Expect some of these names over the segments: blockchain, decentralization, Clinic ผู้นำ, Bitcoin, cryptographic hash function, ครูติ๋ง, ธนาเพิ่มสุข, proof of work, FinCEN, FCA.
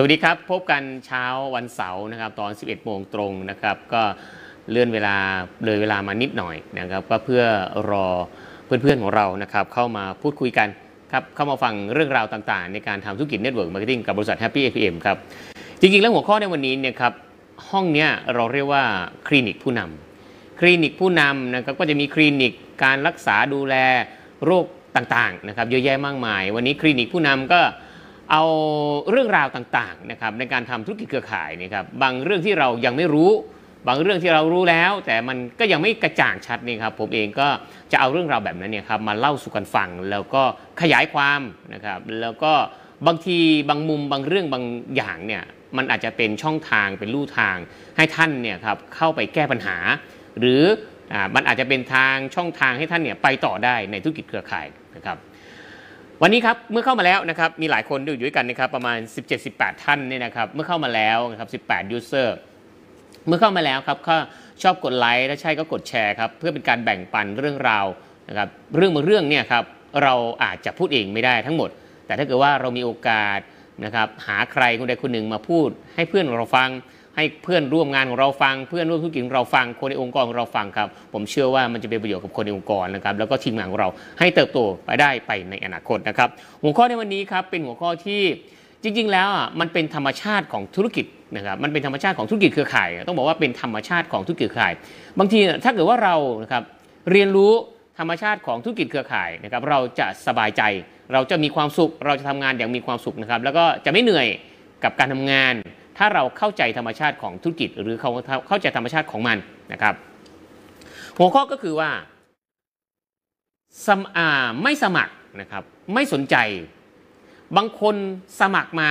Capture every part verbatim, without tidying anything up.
สวัสดีครับพบกันเช้าวันเสาร์นะครับตอนสิบเอ็ดโมงตรงนะครับก็เลื่อนเวลาเลยเวลามานิดหน่อยนะครับก็เพื่อรอเพื่อนๆของเรานะครับเข้ามาพูดคุยกันครับเข้ามาฟังเรื่องราวต่างๆในการทำธุรกิจ Network Marketing กับบริษัท Happy เอ พี เอ็ม ครับจริงๆแล้วหัวข้อในวันนี้เนี่ยครับห้องเนี้ยเราเรียกว่าคลินิกผู้นำคลินิกผู้นำนะครับก็จะมีคลินิกการรักษาดูแลโรคต่างๆนะครับเยอะแยะมากมายวันนี้คลินิกผู้นำก็เอาเรื่องราวต่างๆนะครับในการทำธุรกิจเครือข่ายนี่ครับบางเรื่องที่เรายังไม่รู้บางเรื่องที่เรารู้แล้วแต่มันก็ยังไม่กระจ่างชัดนี่ครับผมเองก็จะเอาเรื่องราวแบบนั้นเนี่ยครับมาเล่าสู่กันฟังแล้วก็ขยายความนะครับแล้วก็บางทีบางมุมบางเรื่องบางอย่างเนี่ยมันอาจจะเป็นช่องทางเป็นลู่ทางให้ท่านเนี่ยครับเข้าไปแก้ปัญหาหรืออ่ามันอาจจะเป็นทางช่องทางให้ท่านเนี่ยไปต่อได้ในธุรกิจเครือข่ายนะครับวันนี้ครับเมื่อเข้ามาแล้วนะครับมีหลายคนอยู่ด้วยกันนะครับประมาณ สิบเจ็ดถึงสิบแปด ท่านเนี่ยนะครับเมื่อเข้ามาแล้วนะครับสิบแปด user เมื่อเข้ามาแล้วครับก็ชอบกดไลค์ถ้าใช่ก็กดแชร์ครับเพื่อเป็นการแบ่งปันเรื่องราวนะครับเรื่องบางเรื่องเนี่ยครับเราอาจจะพูดเองไม่ได้ทั้งหมดแต่ถ้าเกิดว่าเรามีโอกาสนะครับหาใครคนใดคนหนึ่งมาพูดให้เพื่อนเราฟังให้เพื่อนร่วมงานของเราฟังเพื่อนร่วมธุรกิจของเราฟังคนในองค์กรของเราฟังครับผมเชื่อว่ามันจะเป็นประโยชน์กับคนในองค์กรนะครับแล้วก็ทีมงานของเราให้เติบโตไปได้ไปในอนาคตนะครับหัวข้อในวันนี้ครับเป็นหัวข้อที่จริงๆแล้วอ่ะมันเป็นธรรมชาติของธุรกิจนะครับมันเป็นธรรมชาติของธุรกิจเครือข่ายต้องบอกว่าเป็นธรรมชาติของธุรกิจเครือข่ายบางทีถ้าเกิดว่าเรานะครับเรียนรู้ธรรมชาติของธุรกิจเครือข่ายนะครับเราจะสบายใจเราจะมีความสุขเราจะทำงานอย่างมีความสุขนะครับแล้วก็จะไม่เหนื่อยกับการทำงานถ้าเราเข้าใจธรรมชาติของธุรกิจหรือเขาเข้าใจธรรมชาติของมันนะครับหัวข้อก็คือว่าไม่สมัครนะครับไม่สนใจบางคนสมัครมา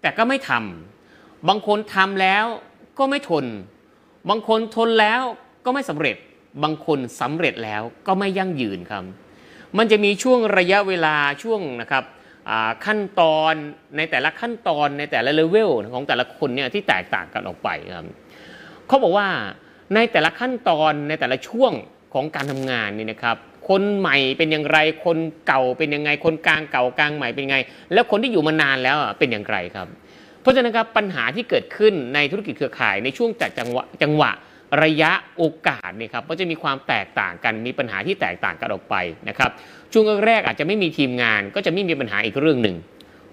แต่ก็ไม่ทำบางคนทำแล้วก็ไม่ทนบางคนทนแล้วก็ไม่สำเร็จบางคนสำเร็จแล้วก็ไม่ยั่งยืนครับมันจะมีช่วงระยะเวลาช่วงนะครับขั้นตอนในแต่ละขั้นตอนในแต่ละเลเวลของแต่ละคนเนี่ยที่แตกต่างกันออกไปครับเขาบอกว่าในแต่ละขั้นตอนในแต่ละช่วงของการทำงานนี่นะครับคนใหม่เป็นอย่างไรคนเก่าเป็นยังไงคนกลางเก่ากลางใหม่เป็นยังไงแล้วคนที่อยู่มานานแล้วเป็นอย่างไรครับเพราะฉะนั้นครับปัญหาที่เกิดขึ้นในธุรกิจเครือข่ายในช่วงจัดจังหวะจังหวะระยะโอกาสเนี่ยครับก็จะมีความแตกต่างกันมีปัญหาที่แตกต่างกันออกไปนะครับช่วงแรกอาจจะไม่มีทีมงานก็จะไม่มีปัญหาอีกเรื่องหนึ่ง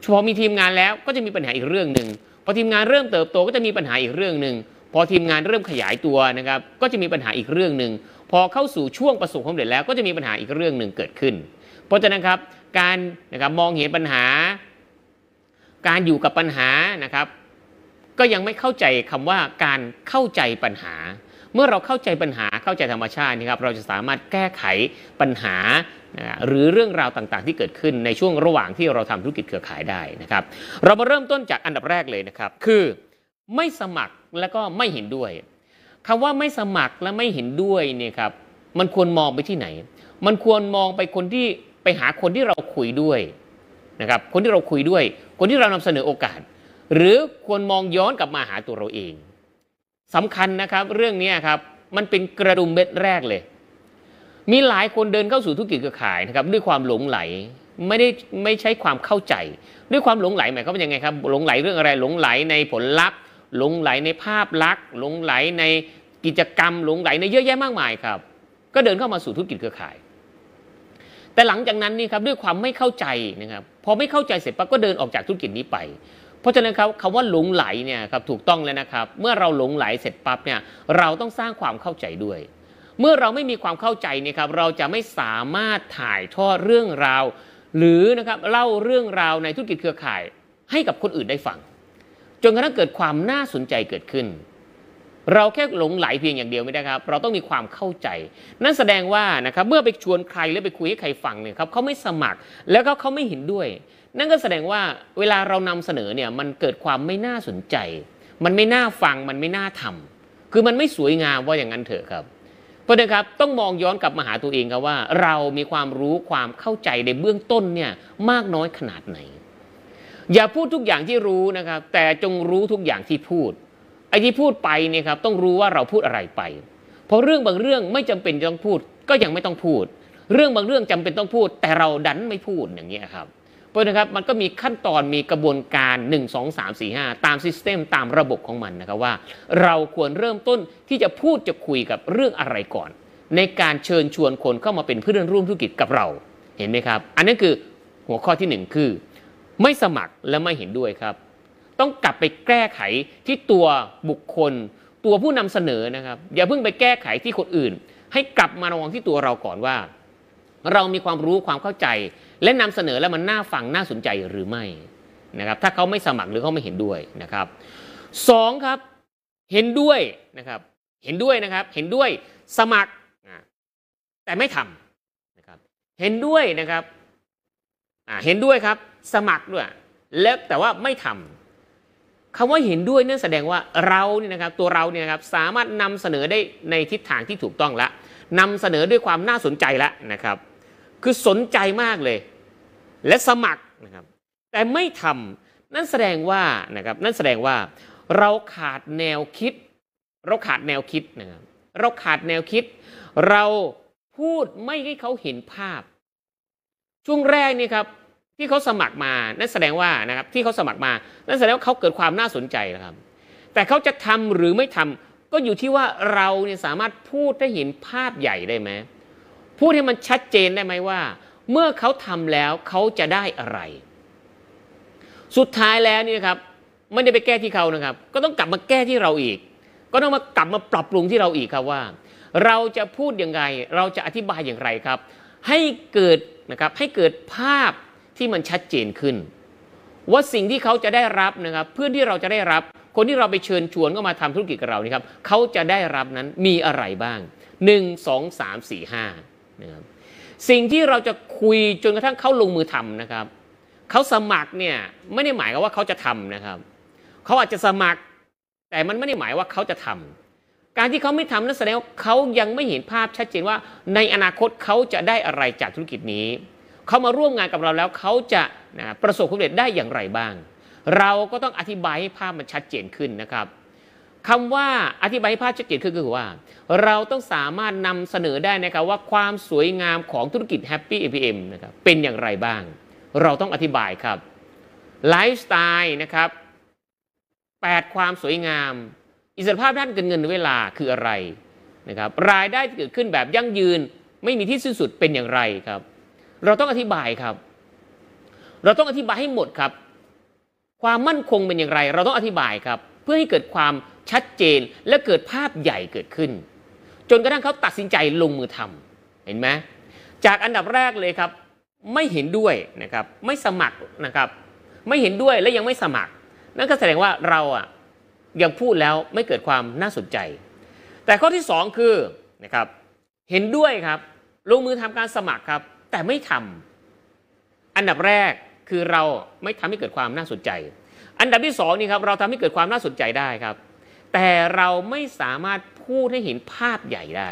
พอมีทีมงานแล้วก็จะมีปัญหาอีกเรื่องหนึ่งพอทีมงานเริ่มเติบโตก็จะมีปัญหาอีกเรื่องหนึ่งพอทีมงานเริ่มขยายตัวนะครับก็จะมีปัญหาอีกเรื่องหนึ่งพอเข้าสู่ช่วงประสบความสำเร็จแล้วก็จะมีปัญหาอีกเรื่องหนึ่งเกิดขึ้นเพราะฉะนั้นครับการนะครับมองเห็นปัญหาการอยู่กับปัญหานะครับก็ยังไม่เข้าใจคำว่าการเข้าใจปัญหาเมื่อเราเข้าใจปัญหาเข้าใจธรรมชาตินะครับเราจะสามารถแก้ไขปัญหาหรือเรื่องราวต่างๆที่เกิดขึ้นในช่วงระหว่างที่เราทำธุรกิจเครือข่ายได้นะครับเรามาเริ่มต้นจากอันดับแรกเลยนะครับคือไม่สมัครและก็ไม่เห็นด้วยคำว่าไม่สมัครและไม่เห็นด้วยเนี่ยครับมันควรมองไปที่ไหนมันควรมองไปคนที่ไปหาคนที่เราคุยด้วยนะครับคนที่เราคุยด้วยคนที่เรานำเสนอโอกาสหรือควรมองย้อนกลับมาหาตัวเราเองสำคัญนะครับเรื่องนี้ครับมันเป็นกระดุมเม็ดแรกเลยมีหลายคนเดินเข้าสู่ธุรกิจเครือข่ายนะครับด้วยความหลงไหลไม่ได้ไม่ใช่ความเข้าใจด้วยความหลงไหลหมายความว่ายังไงครับหลงไหลเรื่องอะไรหลงไหลในผลลัพธ์หลงไหลในภาพลักษณ์หลงไหลในกิจกรรมหลงไหลในเยอะแยะมากมายครับก็เดินเข้ามาสู่ธุรกิจเครือข่ายแต่หลังจากนั้นนี่ครับด้วยความไม่เข้าใจนะครับพอไม่เข้าใจเสร็จปั๊บก็เดินออกจากธุรกิจนี้ไปเพราะฉะนั้นครับคำว่าหลงไหลเนี่ยครับถูกต้องแล้วนะครับเมื่อเราหลงไหลเสร็จปั๊บเนี่ยเราต้องสร้างความเข้าใจด้วยเมื่อเราไม่มีความเข้าใจเนี่ยครับเราจะไม่สามารถถ่ายทอดเรื่องราวหรือนะครับเล่าเรื่องราวในธุรกิจเครือข่ายให้กับคนอื่นได้ฟังจนกระทั่งเกิดความน่าสนใจเกิดขึ้นเราแค่หลงไหลเพียงอย่างเดียวไม่ได้ครับเราต้องมีความเข้าใจนั่นแสดงว่านะครับเมื่อไปชวนใครหรือไปคุยให้ใครฟังเนี่ยครับเขาไม่สมัครแล้วก็เขาไม่เห็นด้วยนั่นก็แสดงว่าเวลาเรานำเสนอเนี่ยมันเกิดความไม่น่าสนใจมันไม่น่าฟังมันไม่น่าทำคือมันไม่สวยงามว่าอย่างนั้นเถอะครับเพราะนะครับต้องมองย้อนกลับมาหาตัวเองครับว่าเรามีความรู้ความเข้าใจในเบื้องต้นเนี่ยมากน้อยขนาดไหนอย่าพูดทุกอย่างที่รู้นะครับแต่จงรู้ทุกอย่างที่พูดไอ้ที่พูดไปเนี่ยครับต้องรู้ว่าเราพูดอะไรไปเพราะเรื่องบางเรื่องไม่จำเป็นต้องพูดก็ยังไม่ต้องพูดเรื่องบางเรื่องจำเป็นต้องพูดแต่เราดันไม่พูดอย่างนี้ครับ เพราะนะครับมันก็มีขั้นตอนมีกระบวนการหนึ่ง สอง สาม สี่ ห้าตามซิสเต็มตามระบบของมันนะครับว่าเราควรเริ่มต้นที่จะพูดจะคุยกับเรื่องอะไรก่อนในการเชิญชวนคนเข้ามาเป็นเพื่อนร่วมธุรกิจกับเราเห็นไหมครับอันนั้นคือหัวข้อที่หนึ่งคือไม่สมัครและไม่เห็นด้วยครับต้องกลับไปแก้ไขที่ตัวบุคคลตัวผู้นำเสนอนะครับอย่าเพิ่งไปแก้ไขที่คนอื่นให้กลับมามองที่ตัวเราก่อนว่าเรามีความรู้ความเข้าใจและนำเสนอแล้วมันน่าฟังน่าสนใจหรือไม่นะครับถ้าเขาไม่สมัครหรือเขาไม่เห็นด้วยนะครับสองครับเห็นด้วยนะครับเห็นด้วยนะครับเห็นด้วยสมัครแต่ไม่ทำนะครับเห็นด้วยนะครับเห็นด้วยครับสมัครด้วยแล้วแต่ว่าไม่ทำคำว่าเห็นด้วยนั่นแสดงว่าเราเนี่ยนะครับตัวเราเนี่ยนะครับสามารถนำเสนอได้ในทิศทางที่ถูกต้องละนำเสนอด้วยความน่าสนใจละนะครับคือสนใจมากเลยและสมัครนะครับแต่ไม่ทำนั่นแสดงว่านะครับนั่นแสดงว่าเราขาดแนวคิดเราขาดแนวคิดนะครับเราขาดแนวคิดเราพูดไม่ให้เขาเห็นภาพช่วงแรกนี่ครับที่เขาสมัครมานั่นแสดงว่านะครับที่เขาสมัครมานั่นแสดงว่าเขาเกิดความน่าสนใจนะครับแต่เขาจะทำหรือไม่ทำก็อยู่ที่ว่าเราเนี่ยสามารถพูดให้เห็นภาพใหญ่ได้ไหมพูดให้มันชัดเจนได้ไหมว่าเมื่อเขาทำแล้วเขาจะได้อะไรสุดท้ายแล้วนี่นะครับไม่ได้ไปแก้ที่เขานะครับก็ต้องกลับมาแก้ที่เราอีกก็ต้องมากลับมาปรับปรุงที่เราอีกครับว่าเราจะพูดยังไงเราจะอธิบายอย่างไรครับให้เกิดนะครับให้เกิดภาพที่มันชัดเจนขึ้นว่าสิ่งที่เขาจะได้รับนะครับเพื่อนที่เราจะได้รับคนที่เราไปเชิญชวนก็มาทำธุรกิจกับเรานี่ครับเขาจะได้รับนั้นมีอะไรบ้างหนึ่ง สอง สาม สี่ ห้านะครับสิ่งที่เราจะคุยจนกระทั่งเขาลงมือทำนะครับเขาสมัครเนี่ยไม่ได้หมายว่าเขาจะทำนะครับเขาอาจจะสมัครแต่มันไม่ได้หมายว่าเขาจะทำการที่เขาไม่ทำนั่นแสดงว่าเขายังไม่เห็นภาพชัดเจนว่าในอนาคตเขาจะได้อะไรจากธุรกิจนี้เขามาร่วมงานกับเราแล้วเขาจะนะประสบความสำเร็จได้อย่างไรบ้างเราก็ต้องอธิบายให้ภาพมันชัดเจนขึ้นนะครับคำว่าอธิบายให้ภาพชัดเจนขึ้นก็คือว่าเราต้องสามารถนำเสนอได้นะครับว่าความสวยงามของธุรกิจ Happy เอ พี เอ็ม นะครับเป็นอย่างไรบ้างเราต้องอธิบายครับไลฟ์สไตล์นะครับแปดความสวยงามอิสรภาพด้านการเงินเวลาคืออะไรนะครับรายได้ที่เกิดขึ้นแบบยั่งยืนไม่มีที่สิ้นสุดเป็นอย่างไรครับเราต้องอธิบายครับเราต้องอธิบายให้หมดครับความมั่นคงเป็นอย่างไรเราต้องอธิบายครับเพื่อให้เกิดความชัดเจนและเกิดภาพใหญ่เกิดขึ้นจนกระทั่งเขาตัดสินใจลงมือทำเห็นไหมจากอันดับแรกเลยครับไม่เห็นด้วยนะครับไม่สมัครนะครับไม่เห็นด้วยและยังไม่สมัครนั่นก็แสดงว่าเราอ่ะยังพูดแล้วไม่เกิดความน่าสนใจแต่ข้อที่สองคือนะครับเห็นด้วยครับลงมือทำการสมัครครับแต่ไม่ทำอันดับแรกคือเราไม่ทำให้เกิดความน่าสนใจอันดับที่สองนี่ครับเราทำให้เกิดความน่าสนใจได้ครับแต่เราไม่สามารถพูดให้เห็นภาพใหญ่ได้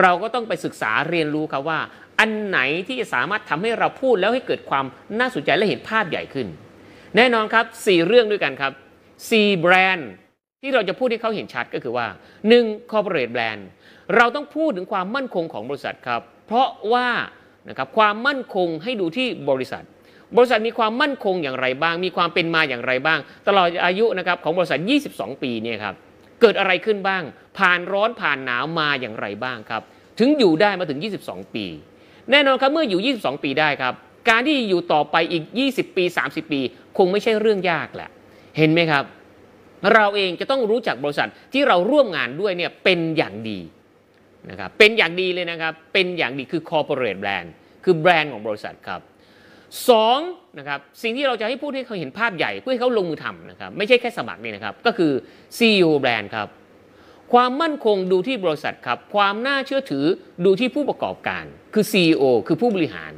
เราก็ต้องไปศึกษาเรียนรู้ครับว่าอันไหนที่จะสามารถทำให้เราพูดแล้วให้เกิดความน่าสนใจและเห็นภาพใหญ่ขึ้นแน่นอนครับสี่เรื่องด้วยกันครับสี่แบรนด์ที่เราจะพูดให้เขาเห็นชัดก็คือว่าหนึ่ง Corporate Brand เราต้องพูดถึงความมั่นคงของบริษัทครับเพราะว่านะครับความมั่นคงให้ดูที่บริษัทบริษัทมีความมั่นคงอย่างไรบ้างมีความเป็นมาอย่างไรบ้างตลอดอายุนะครับของบริษัทยี่สิบสองปีเนี่ยครับเกิดอะไรขึ้นบ้างผ่านร้อนผ่านหนาวมาอย่างไรบ้างครับถึงอยู่ได้มาถึงยี่สิบสองปีแน่นอนครับเมื่ออยู่ยี่สิบสองปีได้ครับการที่อยู่ต่อไปอีกยี่สิบปีสามสิบปีคงไม่ใช่เรื่องยากแหละเห็นไหมครับเราเองจะต้องรู้จักบริษัทที่เราร่วมงานด้วยเนี่ยเป็นอย่างดีนะครับเป็นอย่างดีเลยนะครับเป็นอย่างดีคือ corporate brand คือแบรนด์ของบริษัทครับสองนะครับสิ่งที่เราจะให้พูดให้เขาเห็นภาพใหญ่เพื่อให้เขาลงมือทำนะครับไม่ใช่แค่สมัครนี่นะครับก็คือ ซี อี โอ brand ครับความมั่นคงดูที่บริษัทครับความน่าเชื่อถือดูที่ผู้ประกอบการคือ ซี อี โอ คือผู้บริหาร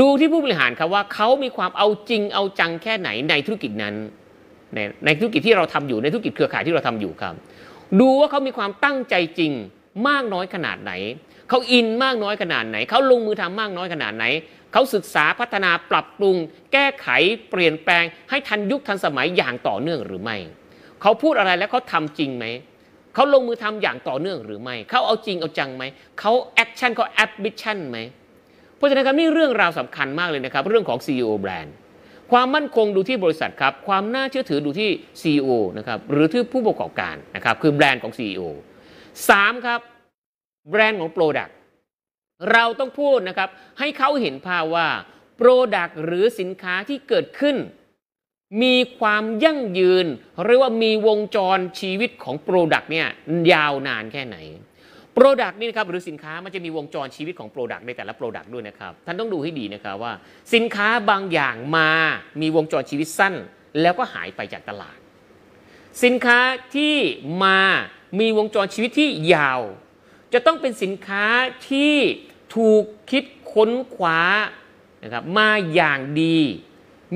ดูที่ผู้บริหารครับว่าเขามีความเอาจริงเอาจังแค่ไหนในธุรกิจนั้นใน, ในธุรกิจที่เราทำอยู่ในธุรกิจเครือข่ายที่เราทำอยู่ครับดูว่าเขามีความตั้งใจจริงมากน้อยขนาดไหนเขาอินมากน้อยขนาดไหนเขาลงมือทำมากน้อยขนาดไหนเขาศึกษาพัฒนาปรับปรุงแก้ไขเปลี่ยนแปลงให้ทันยุคทันสมัยอย่างต่อเนื่องหรือไม่เขาพูดอะไรแล้วเขาทำจริงไหมเขาลงมือทำอย่างต่อเนื่องหรือไม่เขาเอาจริงเอาจังไหมเขาแอคชั่นเขาแอมบิชั่นไหมเพราะฉะนั้นครับนี่เรื่องราวสำคัญมากเลยนะครับเรื่องของ ซี อี โอ Brand ความมั่นคงดูที่บริษัทครับความน่าเชื่อถือดูที่ ซี อี โอ นะครับหรือที่ผู้ประกอบการนะครับคือแบรนด์ของ ซี อี โอ สามครับแบรนด์ของ Product เราต้องพูดนะครับให้เขาเห็นภาพว่า Product หรือสินค้าที่เกิดขึ้นมีความยั่งยืนหรือว่ามีวงจรชีวิตของ Product เนี่ยยาวนานแค่ไหน Product นี่นะครับหรือสินค้ามันจะมีวงจรชีวิตของ Product ในแต่ละ Product ด้วยนะครับท่านต้องดูให้ดีนะครับว่าสินค้าบางอย่างมามีวงจรชีวิตสั้นแล้วก็หายไปจากตลาดสินค้าที่มามีวงจรชีวิตที่ยาวจะต้องเป็นสินค้าที่ถูกคิดค้นคว้านะครับมาอย่างดี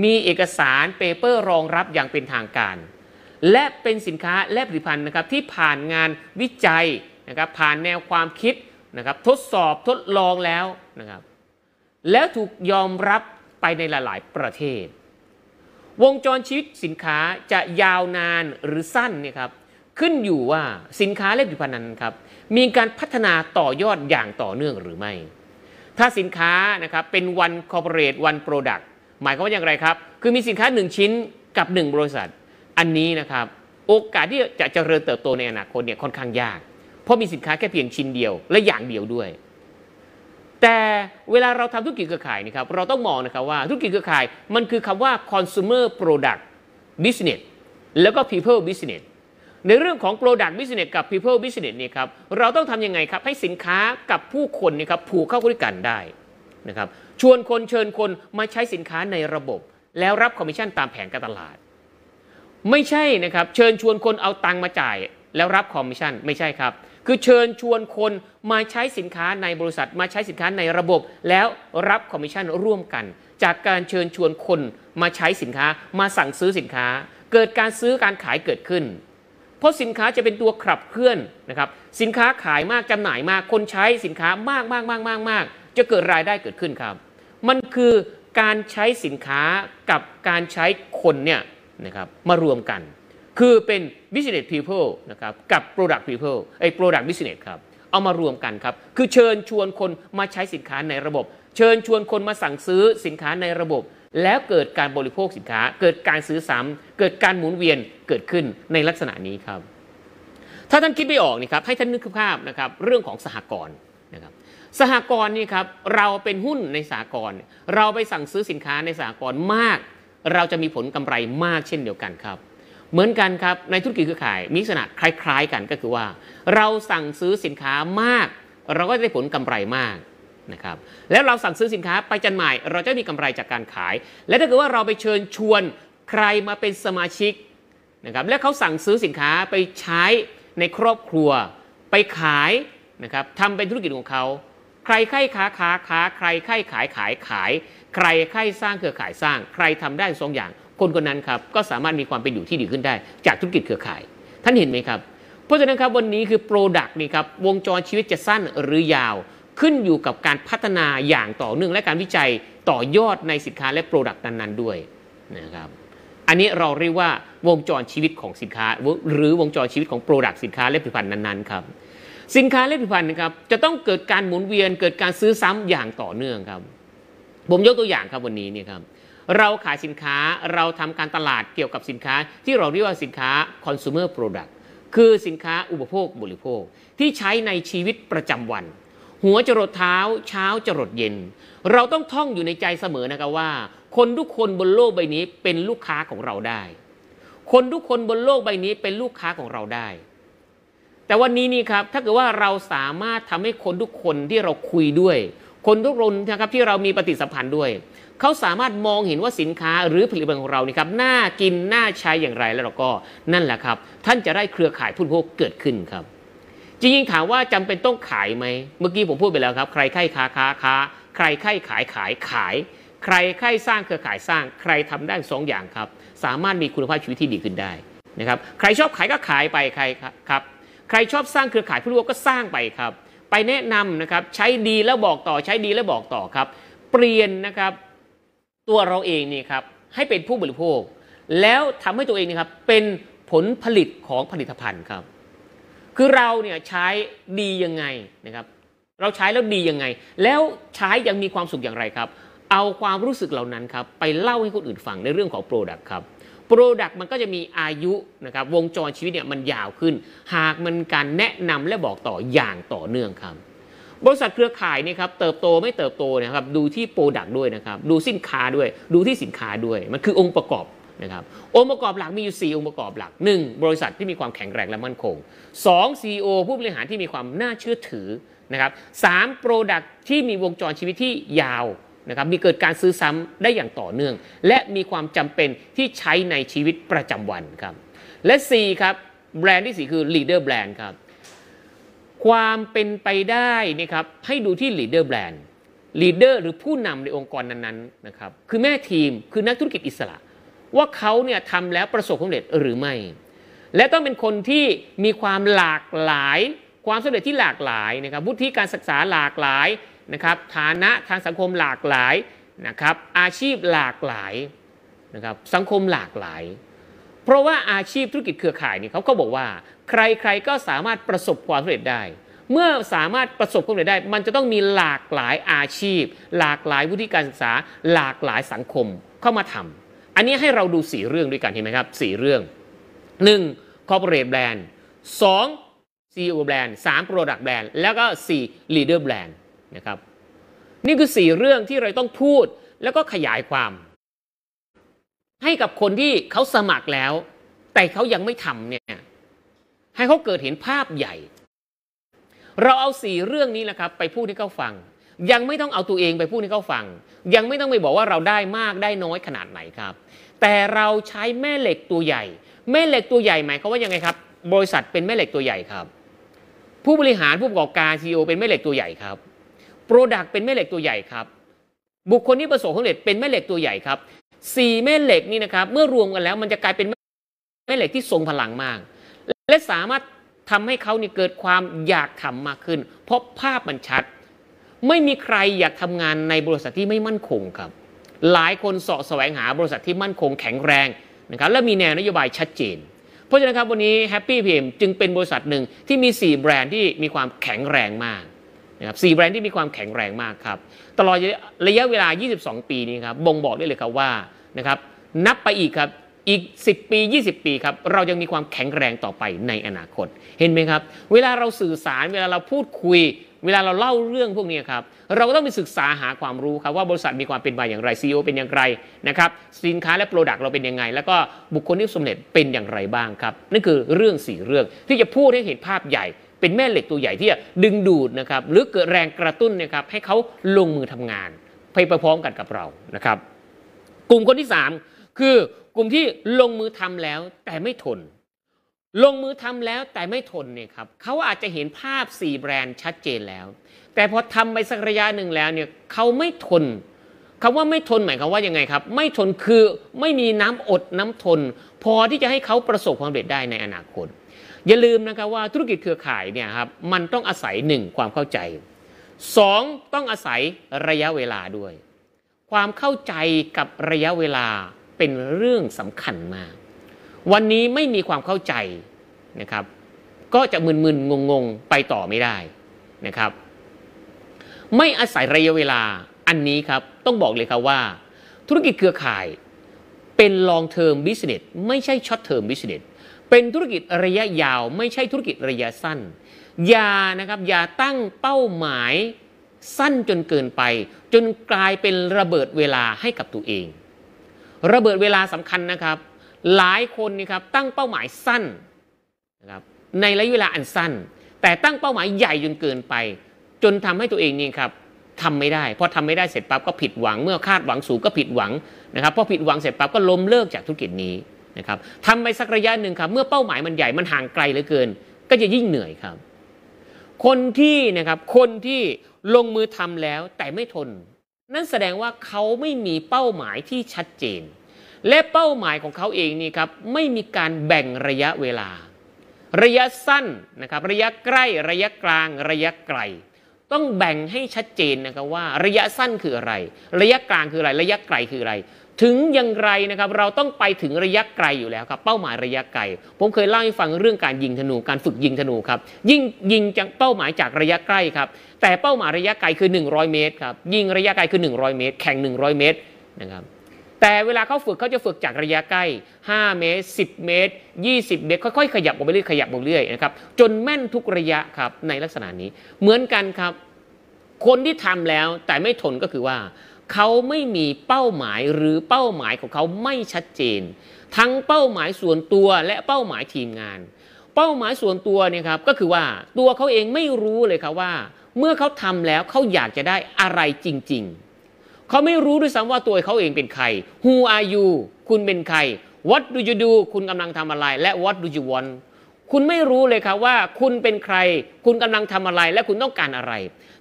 มีเอกสารเปเปอร์รองรับอย่างเป็นทางการและเป็นสินค้าและผลิตภัณฑ์นะครับที่ผ่านงานวิจัยนะครับผ่านแนวความคิดนะครับทดสอบทดลองแล้วนะครับแล้วถูกยอมรับไปในหลายๆประเทศวงจรชีวิตสินค้าจะยาวนานหรือสั้นเนี่ยครับขึ้นอยู่ว่าสินค้าและผลิตภัณฑ์นั้นครับมีการพัฒนาต่อยอดอย่างต่อเนื่องหรือไม่ถ้าสินค้านะครับเป็น one corporate one product หมายความว่าอย่างไรครับคือมีสินค้าหนึ่งชิ้นกับหนึ่งบริษัทอันนี้นะครับโอกาสที่จะเจริญเติบโตในอนาคตเนี่ยค่อนข้างยากเพราะมีสินค้าแค่เพียงชิ้นเดียวและอย่างเดียวด้วยแต่เวลาเราทำธุรกิจเครือข่ายนี่ครับเราต้องมองนะครับว่าธุรกิจเครือข่ายมันคือคำว่า consumer product business แล้วก็ people businessในเรื่องของ Product Business กับ People Business เนี่ยครับเราต้องทำยังไงครับให้สินค้ากับผู้คนเนี่ยครับผูกเข้าด้วยกันได้นะครับชวนคนเชิญคนมาใช้สินค้าในระบบแล้วรับคอมมิชชั่นตามแผนการตลาดไม่ใช่นะครับเชิญชวนคนเอาตังมาจ่ายแล้วรับคอมมิชชั่นไม่ใช่ครับคือเชิญชวนคนมาใช้สินค้าในบริษัทมาใช้สินค้าในระบบแล้วรับคอมมิชชั่นร่วมกันจากการเชิญชวนคนมาใช้สินค้ามาสั่งซื้อสินค้าเกิดการซื้อการขายเกิดขึ้นเพราะสินค้าจะเป็นตัวขับเคลื่อนนะครับสินค้าขายมากจำหน่ายมากคนใช้สินค้ามากมากมากมากมากจะเกิดรายได้เกิดขึ้นครับมันคือการใช้สินค้ากับการใช้คนเนี่ยนะครับมารวมกันคือเป็น business people นะครับกับ product people ไอ้ product business ครับเอามารวมกันครับคือเชิญชวนคนมาใช้สินค้าในระบบเชิญชวนคนมาสั่งซื้อสินค้าในระบบแล้วเกิดการบริโภคสินค้าเกิดการซื้อซ้ำเกิดการหมุนเวียนเกิดขึ้นในลักษณะนี้ครับถ้าท่านคิดไม่ออกนี่ครับให้ท่านนึกภาพนะครับเรื่องของสหกรณ์นะครับสหกรณ์นี่ครับเราเป็นหุ้นในสหกรณ์เราไปสั่งซื้อสินค้าในสหกรณ์มากเราจะมีผลกำไรมากเช่นเดียวกันครับเหมือนกันครับในธุรกิจเครือข่ายมีลักษณะคล้ายๆกันก็คือว่าเราสั่งซื้อสินค้ามากเราก็ได้ผลกำไรมากนะครับแล้วเราสั่งซื้อสินค้าไปจำหน่ายเราจะมีกำไรจากการขายและถ้าเกิดว่าเราไปเชิญชวนใครมาเป็นสมาชิกนะครับและเขาสั่งซื้อสินค้าไปใช้ในครอบครัวไปขายนะครับทำเป็นธุรกิจของเขาใครใครค้าค้าค้าใครใครขายขายขายใครใครสร้างเครือข่ายสร้างใครทำได้สองอย่างคนคนนั้นครับก็สามารถมีความเป็นอยู่ที่ดีขึ้นได้จากธุรกิจเครือข่ายท่านเห็นไหมครับเพราะฉะนั้นครับวันนี้คือ Product นี่ครับวงจรชีวิตจะสั้นหรือยาวขึ้นอยู่กับการพัฒนาอย่างต่อเนื่องและการวิจัยต่อยอดในสินค้าและโปรดักต์นั้นๆด้วยนะครับอันนี้เราเรียกว่าวงจรชีวิตของสินค้าหรือวงจรชีวิตของโปรดักต์สินค้าและผลิตภัณฑ์นั้นๆครับสินค้าและผลิตภัณฑ์นะครับจะต้องเกิดการหมุนเวียนเกิดการซื้อซ้ำอย่างต่อเนื่องครับผมยกตัวอย่างครับวันนี้เนี่ยครับเราขายสินค้าเราทำการตลาดเกี่ยวกับสินค้าที่เราเรียกว่าสินค้า consumer product คือสินค้าอุปโภคบริโภคที่ใช้ในชีวิตประจำวันหัวจรดเท้าเช้าจรดเย็นเราต้องท่องอยู่ในใจเสมอนะครับว่าคนทุกคนบนโลกใบนี้เป็นลูกค้าของเราได้คนทุกคนบนโลกใบนี้เป็นลูกค้าของเราได้แต่วันนี้นี่ครับถ้าเกิดว่าเราสามารถทำให้คนทุกคนที่เราคุยด้วยคนทุกคนนะครับที่เรามีปฏิสัมพันธ์ด้วยเขาสามารถมองเห็นว่าสินค้าหรือผลิตภัณฑ์ของเรานี่ครับน่ากินน่าใช้อย่างไรแล้วเราก็นั่นแหละครับท่านจะได้เครือข่ายผู้บริโภคเกิดขึ้นครับจริงๆถามว่าจำเป็นต้องขายไหมเมื่อกี้ผมพูดไปแล้วครับใครใครค้าค้าค้าใครใครขายขายขายใครใครสร้างเครือข่ายสร้างใครทำได้สองอย่างครับสามารถมีคุณภาพชีวิตที่ดีขึ้นได้นะครับใครชอบขายก็ขายไปใครครับใครชอบสร้างเครือข่ายผู้บริโภคก็สร้างไปครับไปแนะนำนะครับใช้ดีแล้วบอกต่อใช้ดีแล้วบอกต่อครับเปลี่ยนนะครับตัวเราเองนี่ครับให้เป็นผู้บริโภคแล้วทำให้ตัวเองนะครับเป็นผลผลิตของผลิตภัณฑ์ครับคือเราเนี่ยใช้ดียังไงนะครับเราใช้แล้วดียังไงแล้วใช้ยังมีความสุขอย่างไรครับ เอาความรู้สึกเหล่านั้นครับไปเล่าให้คนอื่นฟังในเรื่องของ Product ครับ Product มันก็จะมีอายุนะครับวงจรชีวิตเนี่ยมันยาวขึ้นหากมันการแนะนำและบอกต่ออย่างต่อเนื่องครับบริษัทเครือข่ายเนี่ยครับเติบโตไม่เติบโตนะครับดูที่ Product ด้วยนะครับดูสินค้าด้วยดูที่สินค้าด้วยมันคือองค์ประกอบนะครับองค์ประกอบหลักมีอยู่สี่องค์ประกอบหลักหนึ่งบริษัทที่มีความแข็งแรงและมั่นคงสอง ซี อี โอ ผู้บริหารที่มีความน่าเชื่อถือนะครับสาม Product ที่มีวงจรชีวิตที่ยาวนะครับมีเกิดการซื้อซ้ำได้อย่างต่อเนื่องและมีความจำเป็นที่ใช้ในชีวิตประจำวันครับและสี่ครับแบรนด์ที่สี่คือ Leader Brand ครับความเป็นไปได้นะครับให้ดูที่ Leader Brand Leader หรือผู้นำในองค์กรนั้นๆนะครับคือแม่ทีมคือนักธุรกิจอิสระว่าเขาเนี่ยทำแล้วประสบความสำเร็จหรือไม่และต้องเป็นคนที่มีความหลากหลายความสำเร็จที่หลากหลายนะครับวุฒิการศึกษาหลากหลายนะครับฐานะทางสังคมหลากหลายนะครับอาชีพหลากหลายนะครับสังคมหลากหลายเพราะว่าอาชีพธุรกิจเครือข่ายนี่เขาก็บอกว่าใครๆก็สามารถประสบความสำเร็จได้เมื่อสามารถประสบความสำเร็จได้มันจะต้องมีหลากหลายอาชีพหลากหลายวุฒิการศึกษาหลากหลายสังคมเข้ามาทำอันนี้ให้เราดูสี่เรื่องด้วยกันเห็นไหมครับสี่เรื่องหนึ่ง Corporate Brand สอง ซี อี โอ Brand สาม Product Brand แล้วก็สี่ Leader Brand นะครับนี่คือสี่เรื่องที่เราต้องพูดแล้วก็ขยายความให้กับคนที่เขาสมัครแล้วแต่เขายังไม่ทำเนี่ยให้เขาเกิดเห็นภาพใหญ่เราเอาสี่เรื่องนี้แหละครับไปพูดให้เขาฟังยังไม่ต้องเอาตัวเองไปพูดให้เขาฟังยังไม่ต้องไปบอกว่าเราได้มากได้น้อยขนาดไหนครับแต่เราใช้แม่เหล็กตัวใหญ่แม่เหล็กตัวใหญ่หมายความว่ายังไงครับบริษัทเป็นแม่เหล็กตัวใหญ่ครับผู้บริหารผู้ประกอบการ ซี อี โอ เป็นแม่เหล็กตัวใหญ่ครับ Product เป็นแม่เหล็กตัวใหญ่ครับบุคคลที่ประสบความสำเร็จเป็นแม่เหล็กตัวใหญ่ครับสี่แม่เหล็กนี่นะครับเมื่อรวมกันแล้วมันจะกลายเป็นแม่เหล็กที่ทรงพลังมากและสามารถทำให้เขาเนี่ยเกิดความอยากทำมากขึ้นเพราะภาพมันชัดไม่มีใครอยากทำงานในบริษัทที่ไม่มั่นคงครับหลายคนเสาะแสวงหาบริษัทที่มั่นคงแข็งแรงนะครับและมีแนวนโยบายชัดเจนเพราะฉะนั้นครับวันนี้ Happy พี เอ็ม จึงเป็นบริษัทหนึ่งที่มีสี่แบรนด์ที่มีความแข็งแรงมากนะครับสี่แบรนด์ที่มีความแข็งแรงมากครับตลอดระยะเวลายี่สิบสองปีนี้ครับบ่งบอกได้เลยครับว่านะครับนับไปอีกครับอีกสิบปียี่สิบปีครับเรายังมีความแข็งแรงต่อไปในอนาคตเห็นไหมครับเวลาเราสื่อสารเวลาเราพูดคุยเวลาเราเล่าเรื่องพวกนี้ครับเราก็ต้องไปศึกษาหาความรู้ครับว่าบริษัทมีความเป็นมาอย่างไร ซี อี โอ เป็นอย่างไรนะครับสินค้าและ Product เราเป็นยังไงแล้วก็บุคคลที่สำเร็จเป็นอย่างไรบ้างครับนั่นคือเรื่องสี่เรื่องที่จะพูดให้เห็นภาพใหญ่เป็นแม่เหล็กตัวใหญ่ที่จะดึงดูดนะครับหรือเกิดแรงกระตุ้นนะครับให้เขาลงมือทำงานไปพร้อมกันกับเรานะครับกลุ่มคนที่สามคือกลุ่มที่ลงมือทำแล้วแต่ไม่ทนลงมือทำแล้วแต่ไม่ทนเนี่ยครับเขาอาจจะเห็นภาพสี่แบรนด์ชัดเจนแล้วแต่พอทำไปสักระยะหนึ่งแล้วเนี่ยเขาไม่ทนคำว่าไม่ทนหมายความว่ายังไงครับไม่ทนคือไม่มีน้ำอดน้ำทนพอที่จะให้เขาประสบความสำเร็จได้ในอนาคตอย่าลืมนะครับว่าธุรกิจเครือข่ายเนี่ยครับมันต้องอาศัยหนึ่งความเข้าใจสองต้องอาศัยระยะเวลาด้วยความเข้าใจกับระยะเวลาเป็นเรื่องสำคัญมากวันนี้ไม่มีความเข้าใจนะครับก็จะมึนๆงงๆไปต่อไม่ได้นะครับไม่อาศัยระยะเวลาอันนี้ครับต้องบอกเลยครับว่าธุรกิจเครือข่ายเป็น long term business ไม่ใช่ short term business เป็นธุรกิจระยะยาวไม่ใช่ธุรกิจระยะสั้นอย่านะครับอย่าตั้งเป้าหมายสั้นจนเกินไปจนกลายเป็นระเบิดเวลาให้กับตัวเองระเบิดเวลาสำคัญนะครับหลายคนนี่ครับตั้งเป้าหมายสั้นนะครับในระยะเวลาอันสั้นแต่ตั้งเป้าหมายใหญ่จนเกินไปจนทำให้ตัวเองนี่ครับทำไม่ได้พอทำไม่ได้เสร็จปั๊บก็ผิดหวังเมื่อคาดหวังสูงก็ผิดหวังนะครับพอผิดหวังเสร็จปั๊บก็ล้มเลิกจากธุรกิจนี้นะครับทำไปสักระยะหนึ่งครับเมื่อเป้าหมายมันใหญ่มันห่างไกลเหลือเกินก็จะยิ่งเหนื่อยครับคนที่นะครับคนที่ลงมือทำแล้วแต่ไม่ทนนั่นแสดงว่าเขาไม่มีเป้าหมายที่ชัดเจนและเป้าหมายของเขาเองนี่ครับไม่มีการแบ่งระยะเวลาระยะสั้นนะครับระยะใกล้ระยะกลางระยะไกลต้องแบ่งให้ชัดเจนนะครับว่าระยะสั้นคืออะไรระยะกลางคืออะไรระยะไกลคืออะไร ถึงอย่างไรนะครับเราต้องไปถึงระยะไกลอยู่แล้วครับเป้าหมายระยะไกลผมเคยเล่าให้ฟังเรื่องการยิงธนูการฝึกยิงธนูครับยิงยิงจากเป้าหมายจากระยะใกล้ครับแต่เป้าหมายระยะไกลคือหนึ่งร้อยเมตรครับยิงระยะไกลคือหนึ่งร้อยเมตรแข่งหนึ่งร้อยเมตรนะครับแต่เวลาเขาฝึกเขาจะฝึกจากระยะใกล้ห้าเมตรสิบเมตรยี่สิบเมตรค่อยๆขยับออกไปเรื่อยขยับออกเรื่อยนะครับจนแม่นทุกระยะครับในลักษณะนี้เหมือนกันครับคนที่ทำแล้วแต่ไม่ทนก็คือว่าเขาไม่มีเป้าหมายหรือเป้าหมายของเขาไม่ชัดเจนทั้งเป้าหมายส่วนตัวและเป้าหมายทีมงานเป้าหมายส่วนตัวเนี่ยครับก็คือว่าตัวเขาเองไม่รู้เลยครับว่าเมื่อเขาทำแล้วเขาอยากจะได้อะไรจริงๆเขาไม่รู้ด้วยซ้ำว่าตัวเขาเองเป็นใคร Who are you คุณเป็นใคร What do you do คุณกำลังทำอะไรและ What do you want คุณไม่รู้เลยครับว่าคุณเป็นใครคุณกำลังทำอะไรและคุณต้องการอะไร